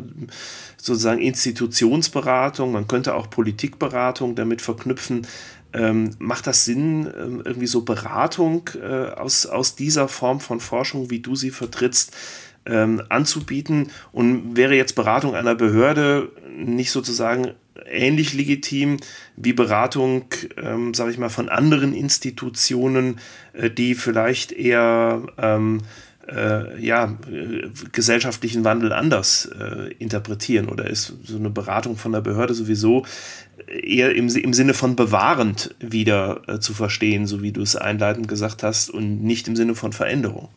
sozusagen Institutionsberatung, man könnte auch Politikberatung damit verknüpfen, ähm, macht das Sinn, ähm, irgendwie so Beratung äh, aus, aus dieser Form von Forschung, wie du sie vertrittst, ähm, anzubieten, und wäre jetzt Beratung einer Behörde nicht sozusagen ähnlich legitim wie Beratung, ähm, sage ich mal, von anderen Institutionen, äh, die vielleicht eher ähm, äh, ja, äh, gesellschaftlichen Wandel anders äh, interpretieren? Oder ist so eine Beratung von der Behörde sowieso eher im, im Sinne von bewahrend wieder äh, zu verstehen, so wie du es einleitend gesagt hast, und nicht im Sinne von Veränderung?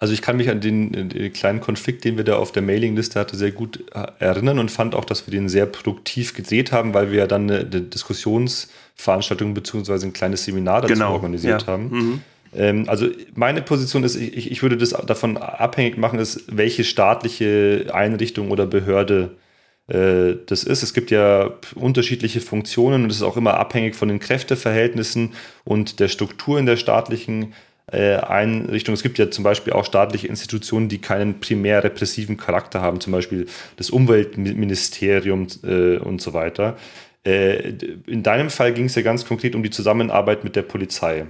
Also ich kann mich an den, den kleinen Konflikt, den wir da auf der Mailingliste hatten, sehr gut erinnern und fand auch, dass wir den sehr produktiv gedreht haben, weil wir ja dann eine Diskussionsveranstaltung bzw. ein kleines Seminar dazu genau. organisiert ja. haben. Mhm. Also meine Position ist, ich, ich würde das davon abhängig machen, ist, welche staatliche Einrichtung oder Behörde äh, das ist. Es gibt ja unterschiedliche Funktionen und es ist auch immer abhängig von den Kräfteverhältnissen und der Struktur in der staatlichen Einrichtung. Es gibt ja zum Beispiel auch staatliche Institutionen, die keinen primär repressiven Charakter haben, zum Beispiel das Umweltministerium äh, und so weiter. Äh, in deinem Fall ging es ja ganz konkret um die Zusammenarbeit mit der Polizei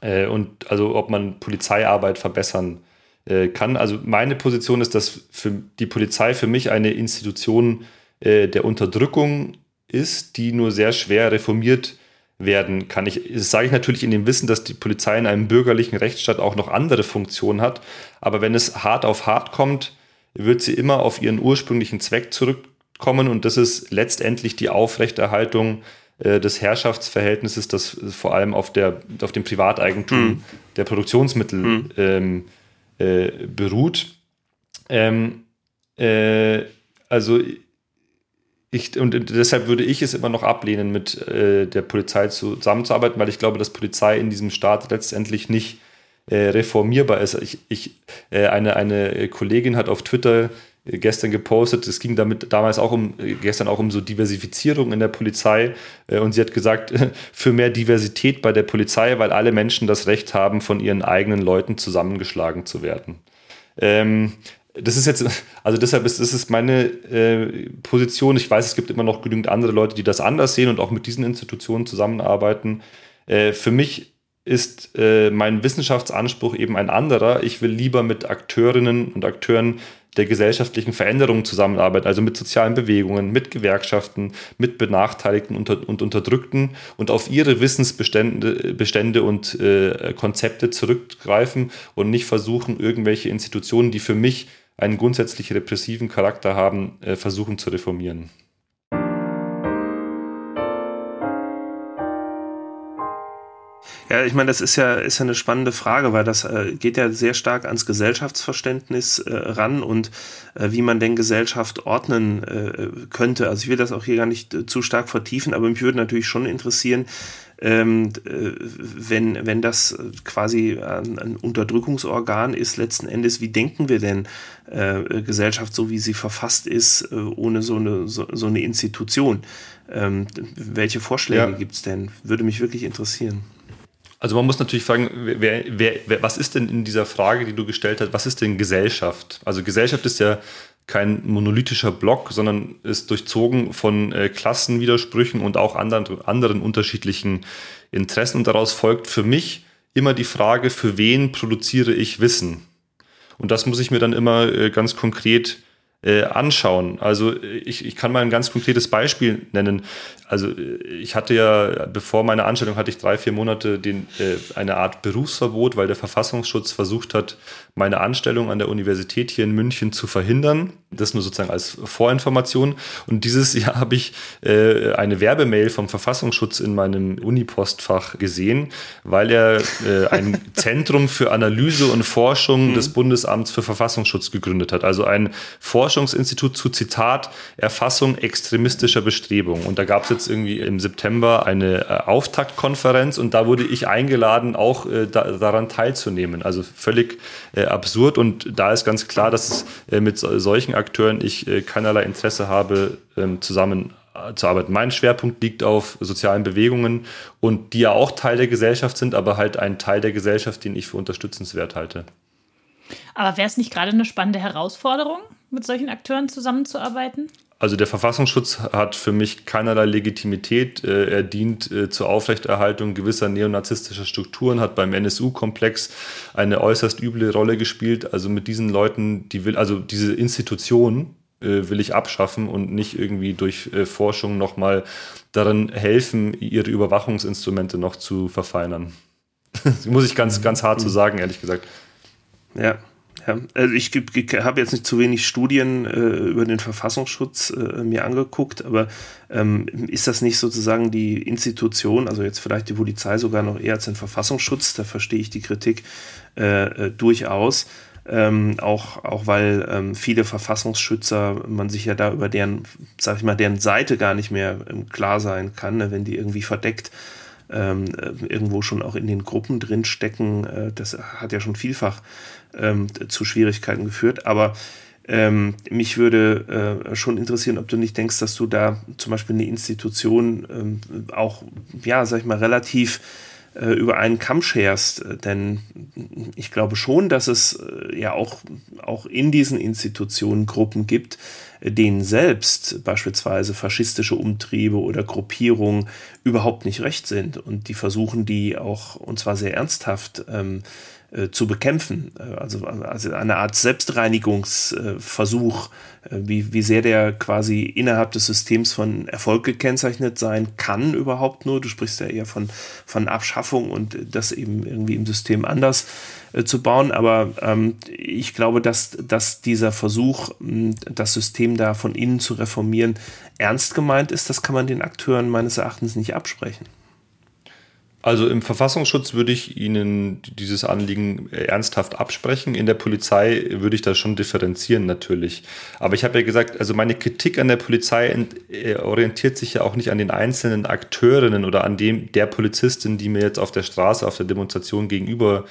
äh, und also ob man Polizeiarbeit verbessern äh, kann. Also meine Position ist, dass für die Polizei für mich eine Institution äh, der Unterdrückung ist, die nur sehr schwer reformiert wird. werden kann. Ich, das sage ich natürlich in dem Wissen, dass die Polizei in einem bürgerlichen Rechtsstaat auch noch andere Funktionen hat, aber wenn es hart auf hart kommt, wird sie immer auf ihren ursprünglichen Zweck zurückkommen, und das ist letztendlich die Aufrechterhaltung äh, des Herrschaftsverhältnisses, das vor allem auf, der, auf dem Privateigentum mhm. der Produktionsmittel mhm. ähm, äh, beruht. Ähm, äh, also Ich, und deshalb würde ich es immer noch ablehnen, mit äh, der Polizei zusammenzuarbeiten, weil ich glaube, dass Polizei in diesem Staat letztendlich nicht äh, reformierbar ist. Ich, ich, äh, eine, eine Kollegin hat auf Twitter gestern gepostet, es ging damit damals auch um, gestern auch um so Diversifizierung in der Polizei, äh, und sie hat gesagt, für mehr Diversität bei der Polizei, weil alle Menschen das Recht haben, von ihren eigenen Leuten zusammengeschlagen zu werden. Ähm, Das ist jetzt, also deshalb ist das ist meine äh, Position. Ich weiß, es gibt immer noch genügend andere Leute, die das anders sehen und auch mit diesen Institutionen zusammenarbeiten. Äh, für mich ist äh, mein Wissenschaftsanspruch eben ein anderer. Ich will lieber mit Akteurinnen und Akteuren der gesellschaftlichen Veränderungen zusammenarbeiten, also mit sozialen Bewegungen, mit Gewerkschaften, mit Benachteiligten und, und Unterdrückten, und auf ihre Wissensbestände Bestände und äh, Konzepte zurückgreifen und nicht versuchen, irgendwelche Institutionen, die für mich einen grundsätzlich repressiven Charakter haben, versuchen zu reformieren. Ja, ich meine, das ist ja, ist ja eine spannende Frage, weil das äh, geht ja sehr stark ans Gesellschaftsverständnis äh, ran und äh, wie man denn Gesellschaft ordnen äh, könnte. Also ich will das auch hier gar nicht äh, zu stark vertiefen, aber mich würde natürlich schon interessieren, ähm, äh, wenn, wenn das quasi ein, ein Unterdrückungsorgan ist, letzten Endes, wie denken wir denn äh, Gesellschaft, so wie sie verfasst ist, äh, ohne so eine, so, so eine Institution? Ähm, welche Vorschläge ja. gibt's denn? Würde mich wirklich interessieren. Also man muss natürlich fragen, wer, wer, wer, was ist denn in dieser Frage, die du gestellt hast, was ist denn Gesellschaft? Also Gesellschaft ist ja kein monolithischer Block, sondern ist durchzogen von äh, Klassenwidersprüchen und auch anderen, anderen unterschiedlichen Interessen. Und daraus folgt für mich immer die Frage, für wen produziere ich Wissen? Und das muss ich mir dann immer äh, ganz konkret äh, anschauen. Also ich, ich kann mal ein ganz konkretes Beispiel nennen. Also ich hatte ja, bevor meine Anstellung, hatte ich drei, vier Monate den, äh, eine Art Berufsverbot, weil der Verfassungsschutz versucht hat, meine Anstellung an der Universität hier in München zu verhindern. Das nur sozusagen als Vorinformation. Und dieses Jahr habe ich äh, eine Werbemail vom Verfassungsschutz in meinem Uni-Postfach gesehen, weil er äh, ein Zentrum für Analyse und Forschung mhm. des Bundesamts für Verfassungsschutz gegründet hat. Also ein Forschungsinstitut zu, Zitat, Erfassung extremistischer Bestrebungen. Und da gab es jetzt irgendwie im September eine äh, Auftaktkonferenz und da wurde ich eingeladen, auch äh, da, daran teilzunehmen. Also völlig äh, absurd. Und da ist ganz klar, dass es äh, mit so, solchen Akteuren ich äh, keinerlei Interesse habe, ähm, zusammen zu arbeiten. Mein Schwerpunkt liegt auf sozialen Bewegungen und die ja auch Teil der Gesellschaft sind, aber halt ein Teil der Gesellschaft, den ich für unterstützenswert halte. Aber wäre es nicht gerade eine spannende Herausforderung, mit solchen Akteuren zusammenzuarbeiten? Also der Verfassungsschutz hat für mich keinerlei Legitimität. Er dient zur Aufrechterhaltung gewisser neonazistischer Strukturen, hat beim N S U-Komplex eine äußerst üble Rolle gespielt. Also mit diesen Leuten, die will, also diese Institutionen will ich abschaffen und nicht irgendwie durch Forschung nochmal daran helfen, ihre Überwachungsinstrumente noch zu verfeinern. Das muss ich ganz, ganz hart so sagen, ehrlich gesagt. Ja. Ja, also ich, ich habe jetzt nicht zu wenig Studien äh, über den Verfassungsschutz äh, mir angeguckt, aber ähm, ist das nicht sozusagen die Institution, also jetzt vielleicht die Polizei sogar noch eher als den Verfassungsschutz, da verstehe ich die Kritik äh, äh, durchaus, ähm, auch, auch weil ähm, viele Verfassungsschützer, man sich ja da über deren, sag ich mal, deren Seite gar nicht mehr ähm, klar sein kann, ne, wenn die irgendwie verdeckt Ähm, irgendwo schon auch in den Gruppen drin stecken, äh, das hat ja schon vielfach ähm, zu Schwierigkeiten geführt, aber ähm, mich würde äh, schon interessieren, ob du nicht denkst, dass du da zum Beispiel eine Institution ähm, auch, ja, sag ich mal, relativ äh, über einen Kamm scherst, denn ich glaube schon, dass es äh, ja auch, auch in diesen Institutionen Gruppen gibt, denen selbst beispielsweise faschistische Umtriebe oder Gruppierungen überhaupt nicht recht sind. Und die versuchen, die auch, und zwar sehr ernsthaft, ähm, äh, zu bekämpfen. Also, also eine Art Selbstreinigungsversuch, äh, wie, wie sehr der quasi innerhalb des Systems von Erfolg gekennzeichnet sein kann überhaupt nur. Du sprichst ja eher von, von Abschaffung und das eben irgendwie im System anders äh, zu bauen. Aber ähm, ich glaube, dass, dass dieser Versuch, mh, das System da von innen zu reformieren, ernst gemeint ist, das kann man den Akteuren meines Erachtens nicht absprechen. Also im Verfassungsschutz würde ich Ihnen dieses Anliegen ernsthaft absprechen. In der Polizei würde ich das schon differenzieren natürlich. Aber ich habe ja gesagt, also meine Kritik an der Polizei orientiert sich ja auch nicht an den einzelnen Akteurinnen oder an dem der Polizistin, die mir jetzt auf der Straße, auf der Demonstration gegenüber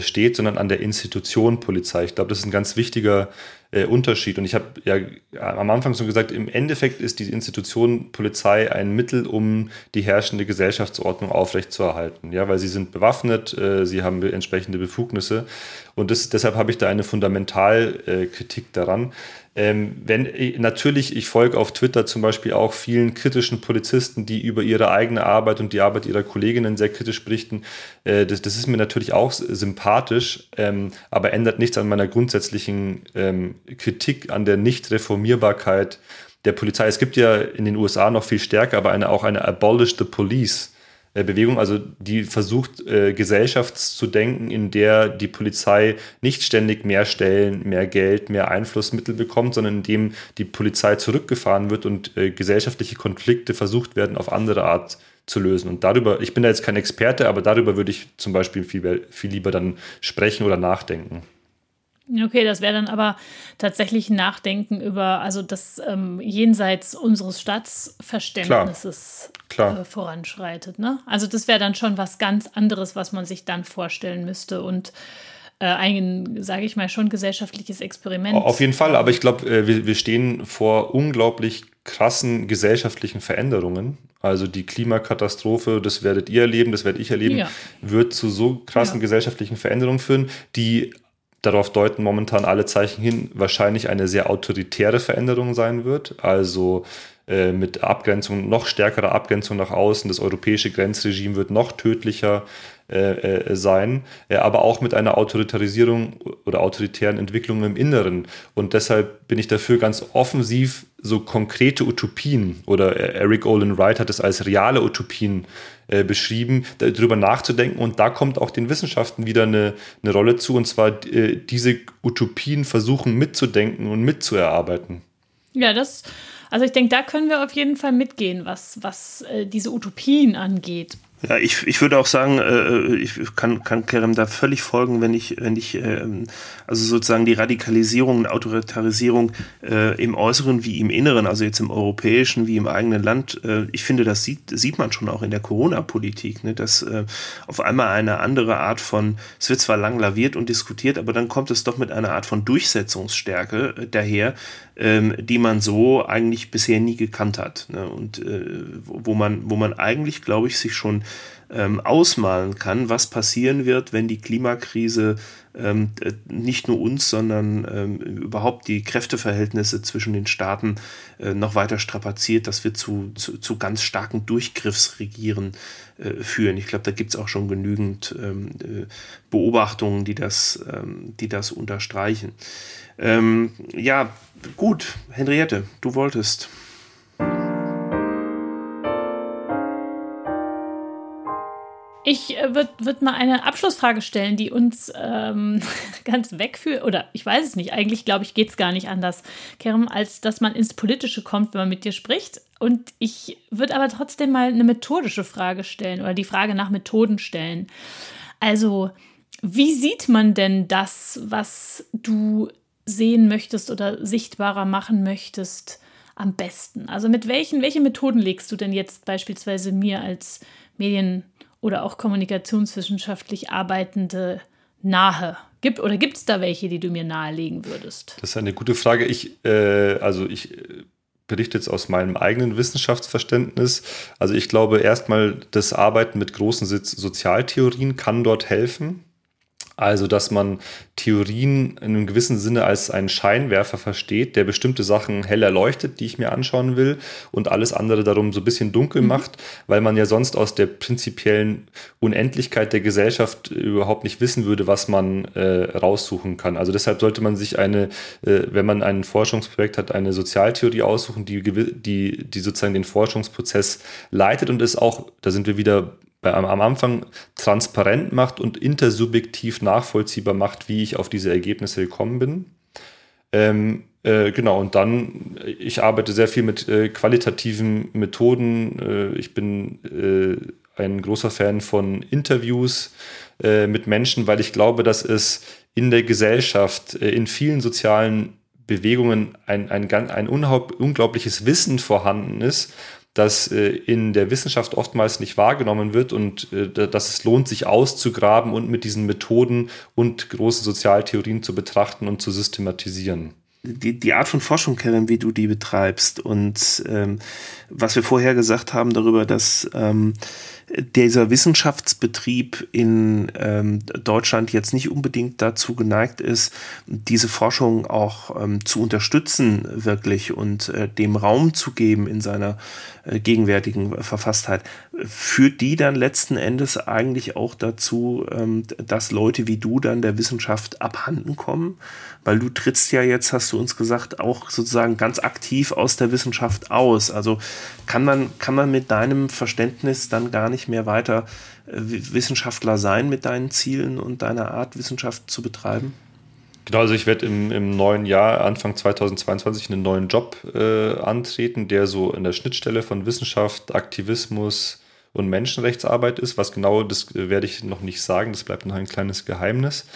steht, sondern an der Institution Polizei. Ich glaube, das ist ein ganz wichtiger äh, Unterschied. Und ich habe ja am Anfang schon gesagt, im Endeffekt ist die Institution Polizei ein Mittel, um die herrschende Gesellschaftsordnung aufrechtzuerhalten. Ja, weil sie sind bewaffnet, äh, sie haben entsprechende Befugnisse. Und das, deshalb habe ich da eine Fundamentalkritik äh, daran. Ähm, wenn, natürlich, ich folge auf Twitter zum Beispiel auch vielen kritischen Polizisten, die über ihre eigene Arbeit und die Arbeit ihrer Kolleginnen sehr kritisch berichten. Äh, das, das ist mir natürlich auch sympathisch, ähm, aber ändert nichts an meiner grundsätzlichen ähm, Kritik an der Nichtreformierbarkeit der Polizei. Es gibt ja in den U S A noch viel stärker, aber eine, auch eine Abolish the Police Bewegung, also die versucht, äh, Gesellschafts zu denken, in der die Polizei nicht ständig mehr Stellen, mehr Geld, mehr Einflussmittel bekommt, sondern in dem die Polizei zurückgefahren wird und äh, gesellschaftliche Konflikte versucht werden, auf andere Art zu lösen. Und darüber, ich bin da jetzt kein Experte, aber darüber würde ich zum Beispiel viel, viel lieber dann sprechen oder nachdenken. Okay, das wäre dann aber tatsächlich Nachdenken über, also das ähm, jenseits unseres Staatsverständnisses Klar. Klar. Äh, voranschreitet. Ne? Also das wäre dann schon was ganz anderes, was man sich dann vorstellen müsste und äh, ein, sage ich mal, schon gesellschaftliches Experiment. Auf jeden Fall, aber ich glaube, äh, wir, wir stehen vor unglaublich krassen gesellschaftlichen Veränderungen. Also die Klimakatastrophe, das werdet ihr erleben, das werde ich erleben, ja. wird zu so krassen ja. gesellschaftlichen Veränderungen führen, die darauf deuten momentan alle Zeichen hin, wahrscheinlich eine sehr autoritäre Veränderung sein wird. Also äh, mit Abgrenzung, noch stärkerer Abgrenzung nach außen. Das europäische Grenzregime wird noch tödlicher. äh, sein, äh, aber auch mit einer Autoritarisierung oder autoritären Entwicklung im Inneren. Und deshalb bin ich dafür, ganz offensiv so konkrete Utopien, oder Eric Olin Wright hat es als reale Utopien äh, beschrieben, darüber nachzudenken. Und da kommt auch den Wissenschaften wieder eine, eine Rolle zu, und zwar äh, diese Utopien versuchen mitzudenken und mitzuerarbeiten. Ja, das, also ich denke, da können wir auf jeden Fall mitgehen, was, was äh, diese Utopien angeht. Ja, ich, ich würde auch sagen, äh, ich kann, kann Kerem da völlig folgen, wenn ich, wenn ich äh, also sozusagen die Radikalisierung und Autoritarisierung äh, im Äußeren wie im Inneren, also jetzt im Europäischen wie im eigenen Land, äh, ich finde, das sieht, sieht man schon auch in der Corona-Politik, ne, dass äh, auf einmal eine andere Art von, es wird zwar lang laviert und diskutiert, aber dann kommt es doch mit einer Art von Durchsetzungsstärke äh, daher, die man so eigentlich bisher nie gekannt hat, ne? Und äh, wo man, wo man eigentlich, glaube ich, sich schon ähm, ausmalen kann, was passieren wird, wenn die Klimakrise ähm, nicht nur uns, sondern ähm, überhaupt die Kräfteverhältnisse zwischen den Staaten äh, noch weiter strapaziert, dass wir zu, zu, zu ganz starken Durchgriffsregieren äh, führen. Ich glaube, da gibt es auch schon genügend ähm, Beobachtungen, die das, ähm, die das unterstreichen. Ähm, ja, gut, Henriette, du wolltest. Ich äh, würde würd mal eine Abschlussfrage stellen, die uns ähm, ganz wegführt, oder ich weiß es nicht, eigentlich glaube ich, geht es gar nicht anders, Kerem, als dass man ins Politische kommt, wenn man mit dir spricht. Und ich würde aber trotzdem mal eine methodische Frage stellen oder die Frage nach Methoden stellen. Also, wie sieht man denn das, was du sehen möchtest oder sichtbarer machen möchtest, am besten? Also mit welchen, welche Methoden legst du denn jetzt beispielsweise mir als Medien- oder auch kommunikationswissenschaftlich Arbeitende nahe? Gibt, oder gibt es da welche, die du mir nahelegen würdest? Das ist eine gute Frage. Ich, äh, also ich äh, berichte jetzt aus meinem eigenen Wissenschaftsverständnis. Also ich glaube, erstmal das Arbeiten mit großen Sozialtheorien kann dort helfen. Also, dass man Theorien in einem gewissen Sinne als einen Scheinwerfer versteht, der bestimmte Sachen heller leuchtet, die ich mir anschauen will, und alles andere darum so ein bisschen dunkel macht, weil man ja sonst aus der prinzipiellen Unendlichkeit der Gesellschaft überhaupt nicht wissen würde, was man äh, raussuchen kann. Also deshalb sollte man sich eine, äh, wenn man ein Forschungsprojekt hat, eine Sozialtheorie aussuchen, die, die, die sozusagen den Forschungsprozess leitet und ist auch, da sind wir wieder am Anfang, transparent macht und intersubjektiv nachvollziehbar macht, wie ich auf diese Ergebnisse gekommen bin. Ähm, äh, genau, und dann, ich arbeite sehr viel mit äh, qualitativen Methoden. Äh, ich bin äh, ein großer Fan von Interviews äh, mit Menschen, weil ich glaube, dass es in der Gesellschaft, äh, in vielen sozialen Bewegungen ein, ein, ein unglaubliches Wissen vorhanden ist, das in der Wissenschaft oftmals nicht wahrgenommen wird, und dass es lohnt, sich auszugraben und mit diesen Methoden und großen Sozialtheorien zu betrachten und zu systematisieren. Die, die Art von Forschung, Kerem, wie du die betreibst, und ähm, was wir vorher gesagt haben darüber, dass ähm, dieser Wissenschaftsbetrieb in ähm, Deutschland jetzt nicht unbedingt dazu geneigt ist, diese Forschung auch ähm, zu unterstützen wirklich und äh, dem Raum zu geben in seiner äh, gegenwärtigen Verfasstheit, führt die dann letzten Endes eigentlich auch dazu, ähm, dass Leute wie du dann der Wissenschaft abhanden kommen? Weil du trittst ja jetzt, hast du uns gesagt, auch sozusagen ganz aktiv aus der Wissenschaft aus. Also kann man, kann man mit deinem Verständnis dann gar nicht mehr weiter äh, Wissenschaftler sein mit deinen Zielen und deiner Art, Wissenschaft zu betreiben? Genau, also ich werde im, im neuen Jahr, Anfang zweitausendzweiundzwanzig, einen neuen Job äh, antreten, der so in der Schnittstelle von Wissenschaft, Aktivismus und Menschenrechtsarbeit ist. Was genau, das werde ich noch nicht sagen, das bleibt noch ein kleines Geheimnis.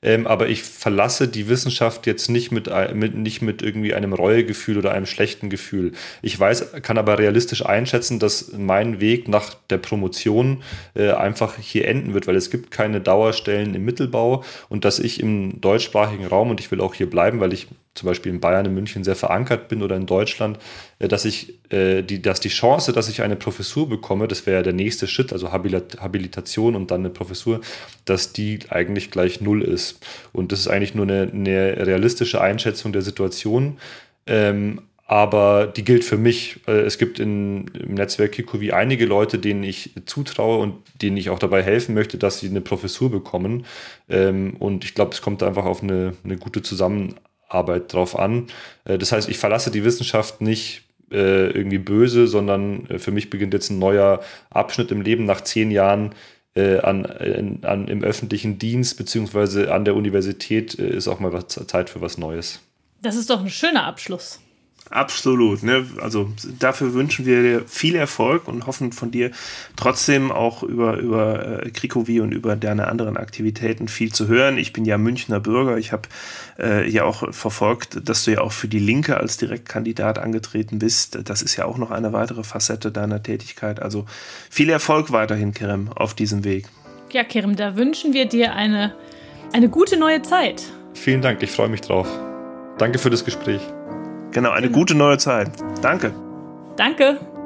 Ähm, aber ich verlasse die Wissenschaft jetzt nicht mit, mit, nicht mit irgendwie einem Reuegefühl oder einem schlechten Gefühl. Ich weiß, kann aber realistisch einschätzen, dass mein Weg nach der Promotion äh, einfach hier enden wird, weil es gibt keine Dauerstellen im Mittelbau, und dass ich im deutschsprachigen Raum, und ich will auch hier bleiben, weil ich zum Beispiel in Bayern, in München sehr verankert bin, oder in Deutschland, äh, dass ich äh, die, dass die Chance, dass ich eine Professur bekomme, das wäre ja der nächste Schritt, also Habilit- Habilitation und dann eine Professur, dass die eigentlich gleich null ist. Und das ist eigentlich nur eine, eine realistische Einschätzung der Situation. Ähm, aber die gilt für mich. Es gibt in, im Netzwerk K I K U W I einige Leute, denen ich zutraue und denen ich auch dabei helfen möchte, dass sie eine Professur bekommen. Und ich glaube, es kommt einfach auf eine, eine gute Zusammenarbeit drauf an. Das heißt, ich verlasse die Wissenschaft nicht irgendwie böse, sondern für mich beginnt jetzt ein neuer Abschnitt im Leben nach zehn Jahren an, an, im öffentlichen Dienst beziehungsweise an der Universität. Ist auch mal was, Zeit für was Neues. Das ist doch ein schöner Abschluss. Absolut, ne? Also dafür wünschen wir dir viel Erfolg und hoffen von dir trotzdem auch über, über äh, K I K U W I und über deine anderen Aktivitäten viel zu hören. Ich bin ja Münchner Bürger, ich habe äh, ja auch verfolgt, dass du ja auch für die Linke als Direktkandidat angetreten bist. Das ist ja auch noch eine weitere Facette deiner Tätigkeit. Also viel Erfolg weiterhin, Kerem, auf diesem Weg. Ja, Kerem, da wünschen wir dir eine, eine gute neue Zeit. Vielen Dank, ich freue mich drauf. Danke für das Gespräch. Genau, eine gute neue Zeit. Danke. Danke.